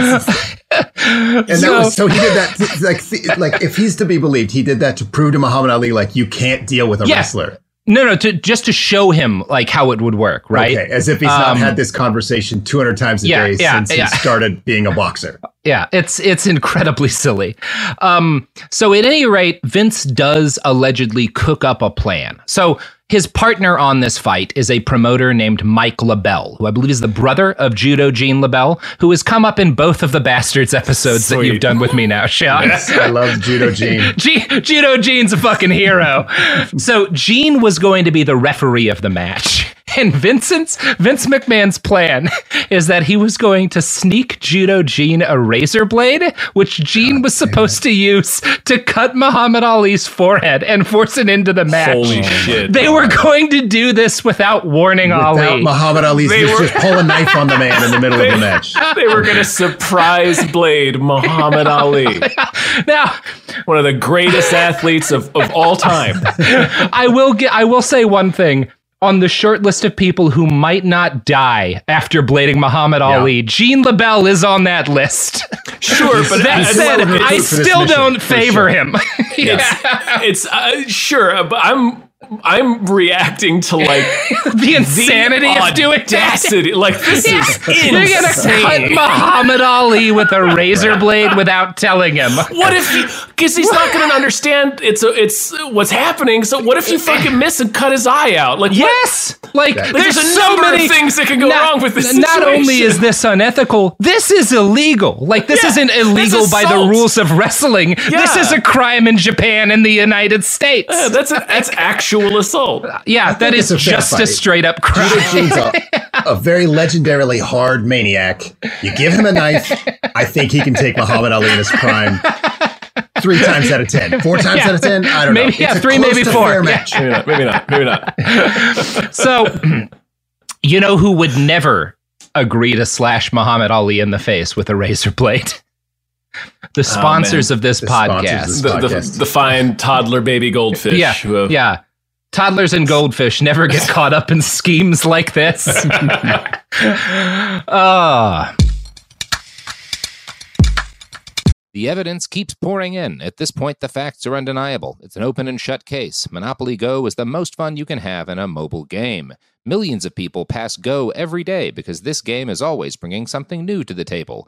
did that. If he's to be believed, he did that to prove to Muhammad Ali, you can't deal with a wrestler. No, just to show him how it would work, right? Okay, as if he's not had this conversation 200 times a day since he started being a boxer. Yeah, it's incredibly silly. So at any rate, Vince does allegedly cook up a plan. So his partner on this fight is a promoter named Mike LeBell, who I believe is the brother of Judo Gene LeBell, who has come up in both of the Bastards episodes that you've done with me now, Sean. Yes, I love Judo Gene. Judo Gene's a fucking hero. So Gene was going to be the referee of the match. And Vince McMahon's plan is that he was going to sneak Judo Gene a razor blade, which Gene was supposed to use to cut Muhammad Ali's forehead and force it into the match. Holy shit. They were going to do this without warning Ali. Without Muhammad Ali just pull a knife on the man in the middle of the match. They were going to surprise blade Muhammad Ali. Now, one of the greatest athletes of all time. I will say one thing. On the short list of people who might not die after blading Muhammad Ali, Gene LeBell is on that list. Sure, but that said, I still don't favor him. But I'm reacting to the insanity of doing that. This is insane. They're gonna cut Muhammad Ali with a razor blade without telling him. What if he's not gonna understand it's what's happening? So what if you fucking miss and cut his eye out? There's so many things that can go wrong with this. Not only is this unethical, this is illegal. This isn't illegal by the rules of wrestling. Yeah. This is a crime in Japan and the United States. That's actual assault. Yeah, that is just a straight up crime. Judo Gene's a very legendarily hard maniac. You give him a knife, I think he can take Muhammad Ali in his prime 3 times out of 10. 4 times out of 10? I don't know. Maybe 3, maybe 4. Maybe not. So, you know who would never agree to slash Muhammad Ali in the face with a razor blade? The sponsors of this podcast. The fine toddler baby goldfish. Toddlers and goldfish never get caught up in schemes like this. The evidence keeps pouring in. At this point, the facts are undeniable. It's an open and shut case. Monopoly Go is the most fun you can have in a mobile game. Millions of people pass Go every day because this game is always bringing something new to the table.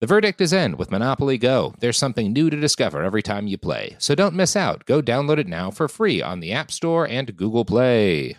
The verdict is in with Monopoly Go. There's something new to discover every time you play. So don't miss out. Go download it now for free on the App Store and Google Play.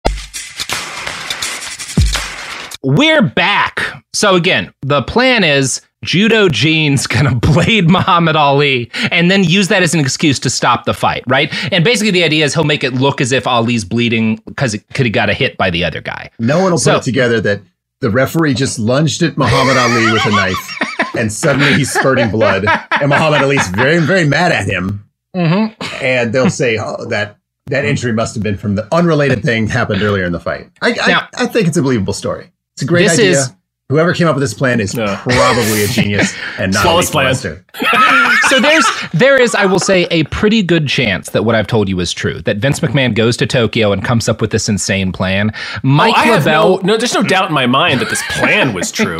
We're back. So again, the plan is Judo Gene's going to blade Muhammad Ali and then use that as an excuse to stop the fight, right? And basically the idea is he'll make it look as if Ali's bleeding because he could have got a hit by the other guy. No one will put it together that the referee just lunged at Muhammad Ali with a knife and suddenly he's spurting blood and Muhammad Ali's very, very mad at him. Mm-hmm. And they'll say, oh, that injury must have been from the unrelated thing happened earlier in the fight. I think it's a believable story. It's a great idea. Whoever came up with this plan is probably a genius and not a monster. So there is, I will say, a pretty good chance that what I've told you is true, that Vince McMahon goes to Tokyo and comes up with this insane plan. Mike LaBelle... No, there's no doubt in my mind that this plan was true.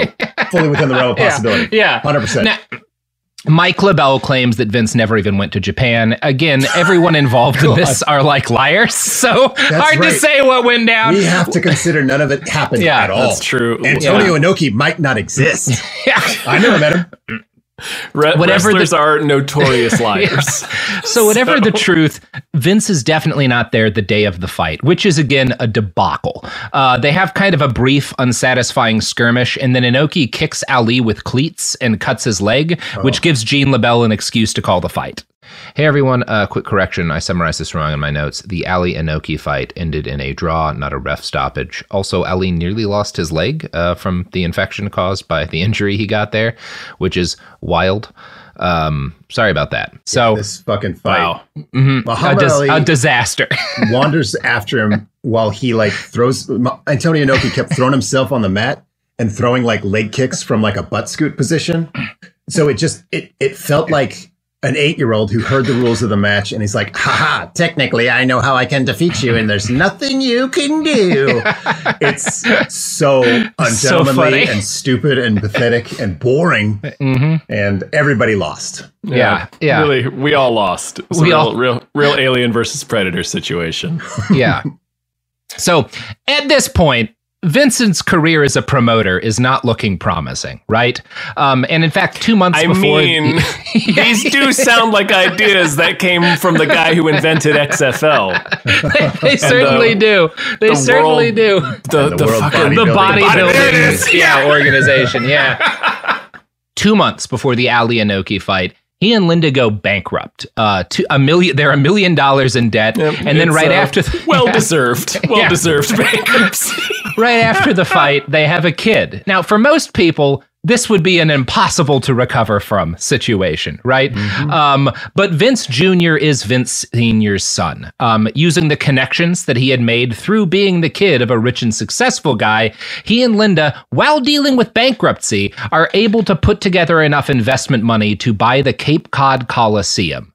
Fully within the realm of possibility. Yeah. 100%. Now, Mike LaBelle claims that Vince never even went to Japan. Again, everyone involved in this are like liars, so hard to say what went down. We have to consider none of it happened at all. That's true. Antonio Inoki might not exist. I never met him. Wrestlers are notorious liars. Yeah. So whatever the truth, Vince is definitely not there the day of the fight, which is, again, a debacle. They have kind of a brief, unsatisfying skirmish, and then Inoki kicks Ali with cleats and cuts his leg, which gives Gene LeBell an excuse to call the fight. Hey, everyone. Quick correction. I summarized this wrong in my notes. The Ali Inoki fight ended in a draw, not a ref stoppage. Also, Ali nearly lost his leg from the infection caused by the injury he got there, which is wild. Sorry about that. So this fucking fight. Wow. Mm-hmm. A disaster. Wanders after him while he throws. Antonio Inoki kept throwing himself on the mat and throwing leg kicks from a butt scoot position. So it just it felt like an 8-year-old who heard the rules of the match and he's like, haha, technically I know how I can defeat you and there's nothing you can do. It's so ungentlemanly and stupid and pathetic and boring. Mm-hmm. And everybody lost. Yeah. Really, we all lost. It's a real alien versus predator situation. Yeah. So at this point, Vincent's career as a promoter is not looking promising, right? And in fact, 2 months before... I mean, these do sound like ideas that came from the guy who invented XFL. They certainly do. They certainly do. The fucking bodybuilding organization, yeah. 2 months before the Ali Inoki fight, he and Linda go bankrupt. They're $1 million in debt. Yep, and then right after... Well-deserved bankruptcy. Right after the fight, they have a kid. Now, for most people, this would be an impossible to recover from situation, right? Mm-hmm. But Vince Jr. is Vince Sr.'s son. Using the connections that he had made through being the kid of a rich and successful guy, he and Linda, while dealing with bankruptcy, are able to put together enough investment money to buy the Cape Cod Coliseum,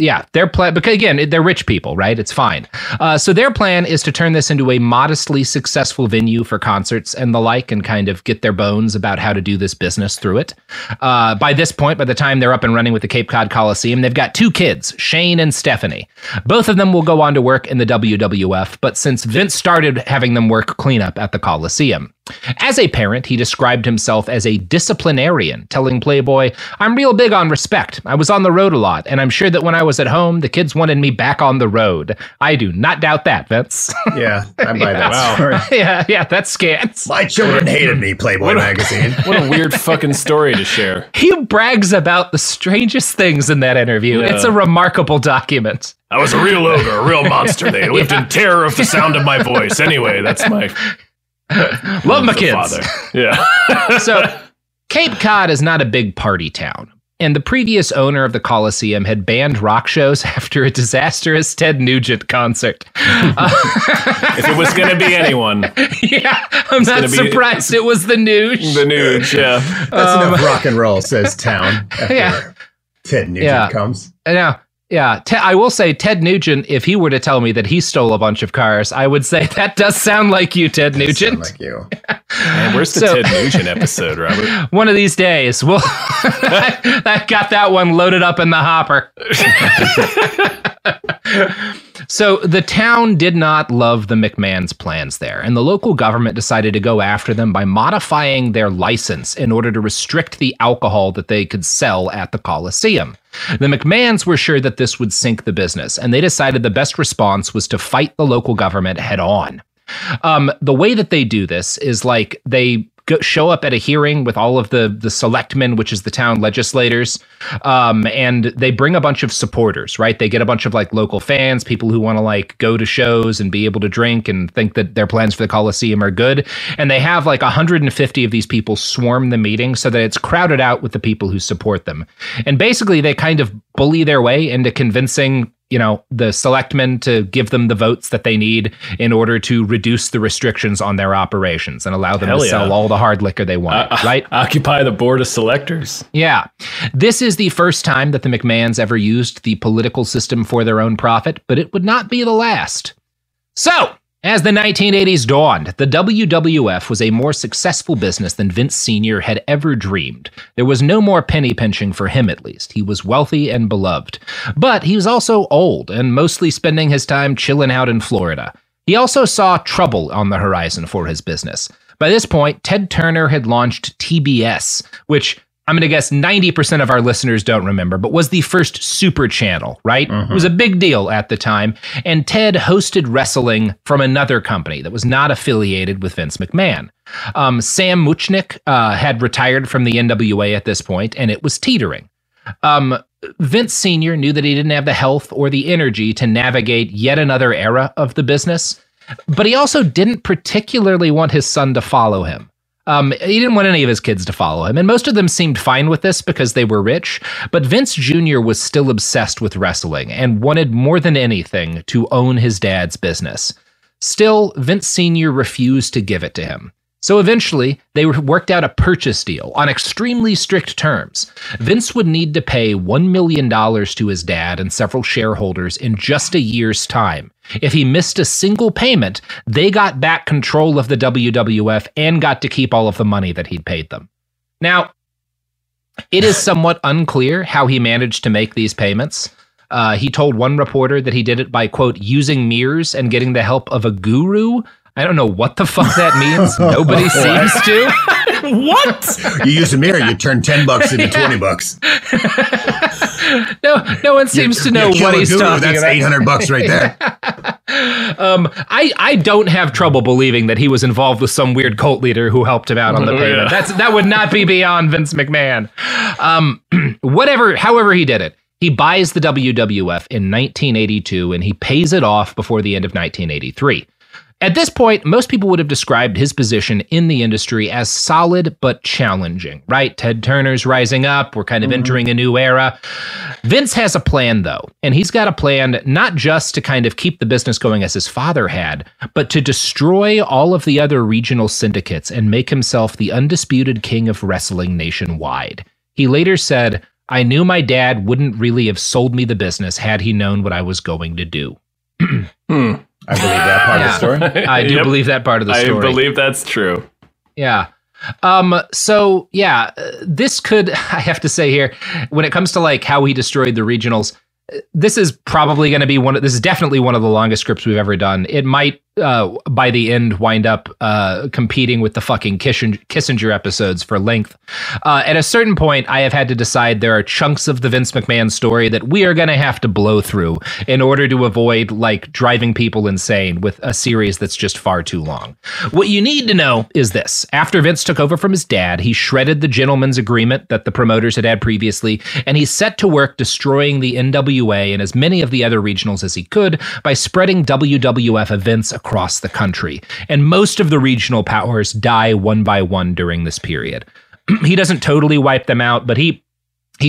Yeah, their plan, because again, they're rich people, right? It's fine. So their plan is to turn this into a modestly successful venue for concerts and the like, and kind of get their bones about how to do this business through it. By this point, by the time they're up and running with the Cape Cod Coliseum, they've got 2 kids, Shane and Stephanie. Both of them will go on to work in the WWF, but since Vince started having them work cleanup at the Coliseum. As a parent, he described himself as a disciplinarian, telling Playboy, "I'm real big on respect. I was on the road a lot, and I'm sure that when I was at home, the kids wanted me back on the road." I do not doubt that, Vince. Yeah, I buy that. Wow. Yeah, that scans. My children hated me, Playboy magazine. What a weird fucking story to share. He brags about the strangest things in that interview. Yeah. It's a remarkable document. I was a real ogre, a real monster. They lived in terror of the sound of my voice. Anyway, that's my... Love my kids. Father. Yeah. So Cape Cod is not a big party town, and the previous owner of the Coliseum had banned rock shows after a disastrous Ted Nugent concert. If it was going to be anyone. Yeah, I'm not surprised it was the Nuge. The Nuge, yeah. That's enough rock and roll, says town. Yeah. Ted Nugent comes. I know. Yeah, I will say Ted Nugent, if he were to tell me that he stole a bunch of cars, I would say that does sound like you, Ted Nugent. Sound like you. Man, where's the Ted Nugent episode, Robert? One of these days. Well, I got that one loaded up in the hopper. So the town did not love the McMahon's plans there, and the local government decided to go after them by modifying their license in order to restrict the alcohol that they could sell at the Coliseum. The McMahons were sure that this would sink the business, and they decided the best response was to fight the local government head on. The way that they do this is like they show up at a hearing with all of the selectmen, which is the town legislators, and they bring a bunch of supporters, right? They get a bunch of like local fans, people who want to like go to shows and be able to drink and think that their plans for the Coliseum are good. And they have like 150 of these people swarm the meeting so that it's crowded out with the people who support them. And basically they kind of bully their way into convincing, you know, the selectmen to give them the votes that they need in order to reduce the restrictions on their operations and allow them to sell all the hard liquor they want, right? Occupy the board of selectors. Yeah. This is the first time that the McMahons ever used the political system for their own profit, but it would not be the last. So, as the 1980s dawned, the WWF was a more successful business than Vince Sr. had ever dreamed. There was no more penny pinching for him, at least. He was wealthy and beloved. But he was also old and mostly spending his time chilling out in Florida. He also saw trouble on the horizon for his business. By this point, Ted Turner had launched TBS, which I'm going to guess 90% of our listeners don't remember, but was the first super channel, right? Mm-hmm. It was a big deal at the time. And Ted hosted wrestling from another company that was not affiliated with Vince McMahon. Sam Muchnick had retired from the NWA at this point, and it was teetering. Vince Sr. knew that he didn't have the health or the energy to navigate yet another era of the business, but he also didn't particularly want his son to follow him. He didn't want any of his kids to follow him, and most of them seemed fine with this because they were rich, but Vince Jr. was still obsessed with wrestling and wanted more than anything to own his dad's business. Still, Vince Sr. refused to give it to him. So eventually, they worked out a purchase deal on extremely strict terms. Vince would need to pay $1 million to his dad and several shareholders in just a year's time. If he missed a single payment, they got back control of the WWF and got to keep all of the money that he'd paid them. Now, it is somewhat unclear how he managed to make these payments. He told one reporter that he did it by, quote, using mirrors and getting the help of a guru. I don't know what the fuck that means. Nobody seems to. What? You use a mirror, you turn 10 bucks into 20 bucks. No one seems to know what he's talking about. That's 800 bucks right there. I don't have trouble believing that he was involved with some weird cult leader who helped him out on the payment. That would not be beyond Vince McMahon. However he did it. He buys the WWF in 1982 and he pays it off before the end of 1983. At this point, most people would have described his position in the industry as solid but challenging, right? Ted Turner's rising up. We're kind of entering a new era. Vince has a plan, though, and he's got a plan not just to kind of keep the business going as his father had, but to destroy all of the other regional syndicates and make himself the undisputed king of wrestling nationwide. He later said, "I knew my dad wouldn't really have sold me the business had he known what I was going to do." I believe that part of the story. I do believe that part of the story. I believe that's true. Yeah. This could, I have to say here, when it comes to like how he destroyed the regionals, this is definitely one of the longest scripts we've ever done. It might by the end wind up competing with the fucking Kissinger episodes for length. At a certain point, I have had to decide there are chunks of the Vince McMahon story that we are going to have to blow through in order to avoid like driving people insane with a series that's just far too long. What you need to know is this. After Vince took over from his dad, he shredded the gentleman's agreement that the promoters had previously, and he set to work destroying the NWA and as many of the other regionals as he could by spreading WWF events across the country. And most of the regional powers die one by one during this period. He doesn't totally wipe them out, but he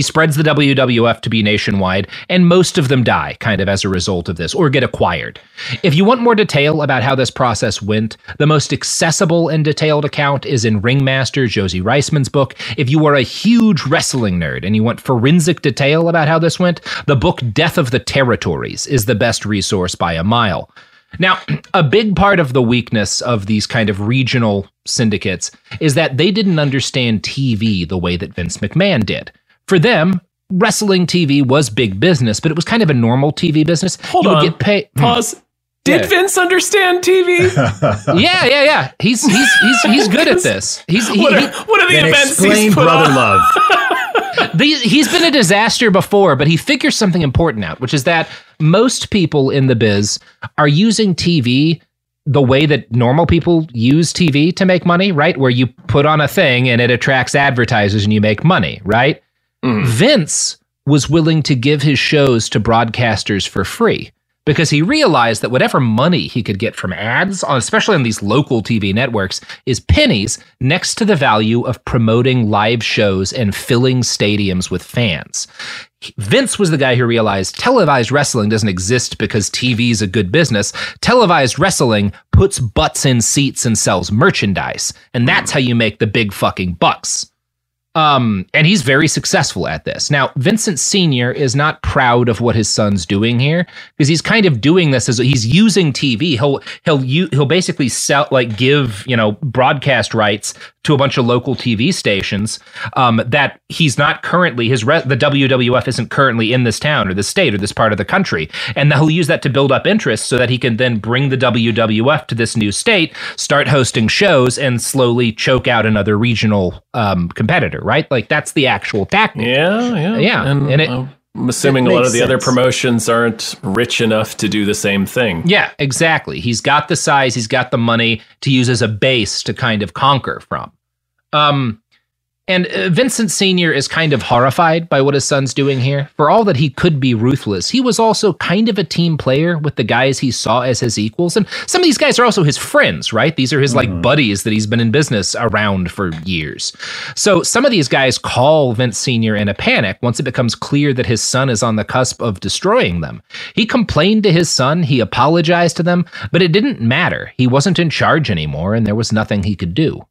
spreads the WWF to be nationwide, and most of them die kind of as a result of this or get acquired. If you want more detail about how this process went, the most accessible and detailed account is in Ringmaster, Josie Reisman's book. If you are a huge wrestling nerd and you want forensic detail about how this went, the book Death of the Territories is the best resource by a mile. Now, a big part of the weakness of these kind of regional syndicates is that they didn't understand TV the way that Vince McMahon did. For them, wrestling TV was big business, but it was kind of a normal TV business. Hold on. Get paid. Pause. Did Vince understand TV? Yeah. He's good at this. What are the events he's put on? Love. He's been a disaster before, but he figures something important out, which is that most people in the biz are using TV the way that normal people use TV to make money, right? Where you put on a thing and it attracts advertisers and you make money, right? Mm. Vince was willing to give his shows to broadcasters for free because he realized that whatever money he could get from ads, especially on these local TV networks, is pennies next to the value of promoting live shows and filling stadiums with fans. Vince was the guy who realized televised wrestling doesn't exist because TV's a good business. Televised wrestling puts butts in seats and sells merchandise, and that's how you make the big fucking bucks. And he's very successful at this. Now, Vincent Sr. is not proud of what his son's doing here because he's kind of doing this as he's using TV. He'll basically sell, like, give, you know, broadcast rights to a bunch of local TV stations that he's not currently the WWF isn't currently in this town or this state or this part of the country, and he'll use that to build up interest so that he can then bring the WWF to this new state, start hosting shows, and slowly choke out another regional competitor. Right? Like, that's the actual tactic. Yeah. And I'm assuming a lot of the other promotions aren't rich enough to do the same thing. Yeah, exactly. He's got the size, he's got the money to use as a base to kind of conquer from. And Vincent Sr. is kind of horrified by what his son's doing here. For all that he could be ruthless, he was also kind of a team player with the guys he saw as his equals. And some of these guys are also his friends, right? These are his like buddies that he's been in business around for years. So some of these guys call Vince Sr. in a panic once it becomes clear that his son is on the cusp of destroying them. He complained to his son. He apologized to them, but it didn't matter. He wasn't in charge anymore, and there was nothing he could do.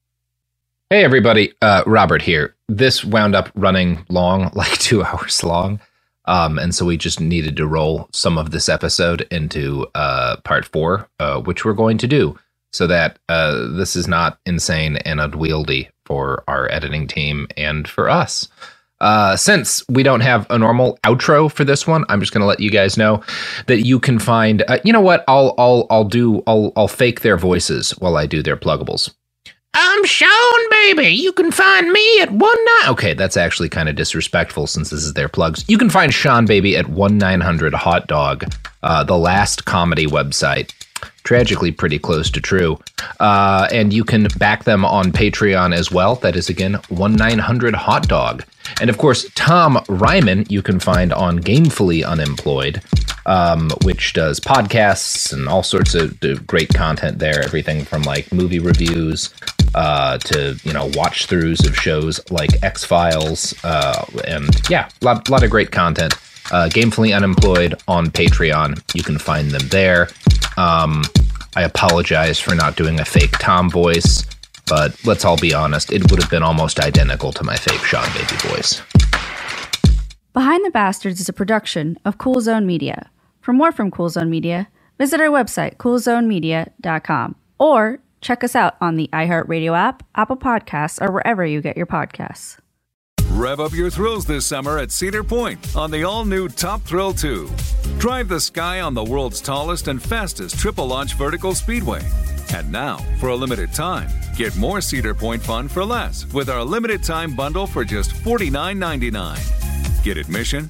Hey, everybody. Robert here. This wound up running long, like 2 hours long. And so we just needed to roll some of this episode into part 4, which we're going to do so that this is not insane and unwieldy for our editing team and for us. Since we don't have a normal outro for this one, I'm just going to let you guys know that you can find you know what? I'll fake their voices while I do their pluggables. I'm Sean Baby. You can find me at 19. Okay, that's actually kind of disrespectful since this is their plugs. You can find Sean Baby at 1900 Hot Dog, the last comedy website. Tragically, pretty close to true. And you can back them on Patreon as well. That is, again, 1900 Hot Dog. And of course, Tom Ryman you can find on Gamefully Unemployed, which does podcasts and all sorts of great content there. Everything from like movie reviews to, you know, watch throughs of shows like X-Files. And yeah, a lot of great content. Gamefully Unemployed on Patreon. You can find them there. I apologize for not doing a fake Tom voice, but let's all be honest. It would have been almost identical to my fake Sean Baby voice. Behind the Bastards is a production of Cool Zone Media. For more from Cool Zone Media, visit our website, coolzonemedia.com, or check us out on the iHeartRadio app, Apple Podcasts, or wherever you get your podcasts. Rev up your thrills this summer at Cedar Point on the all-new Top Thrill 2. Drive the sky on the world's tallest and fastest triple-launch vertical speedway. And now, for a limited time, get more Cedar Point fun for less with our limited-time bundle for just $49.99. Get admission,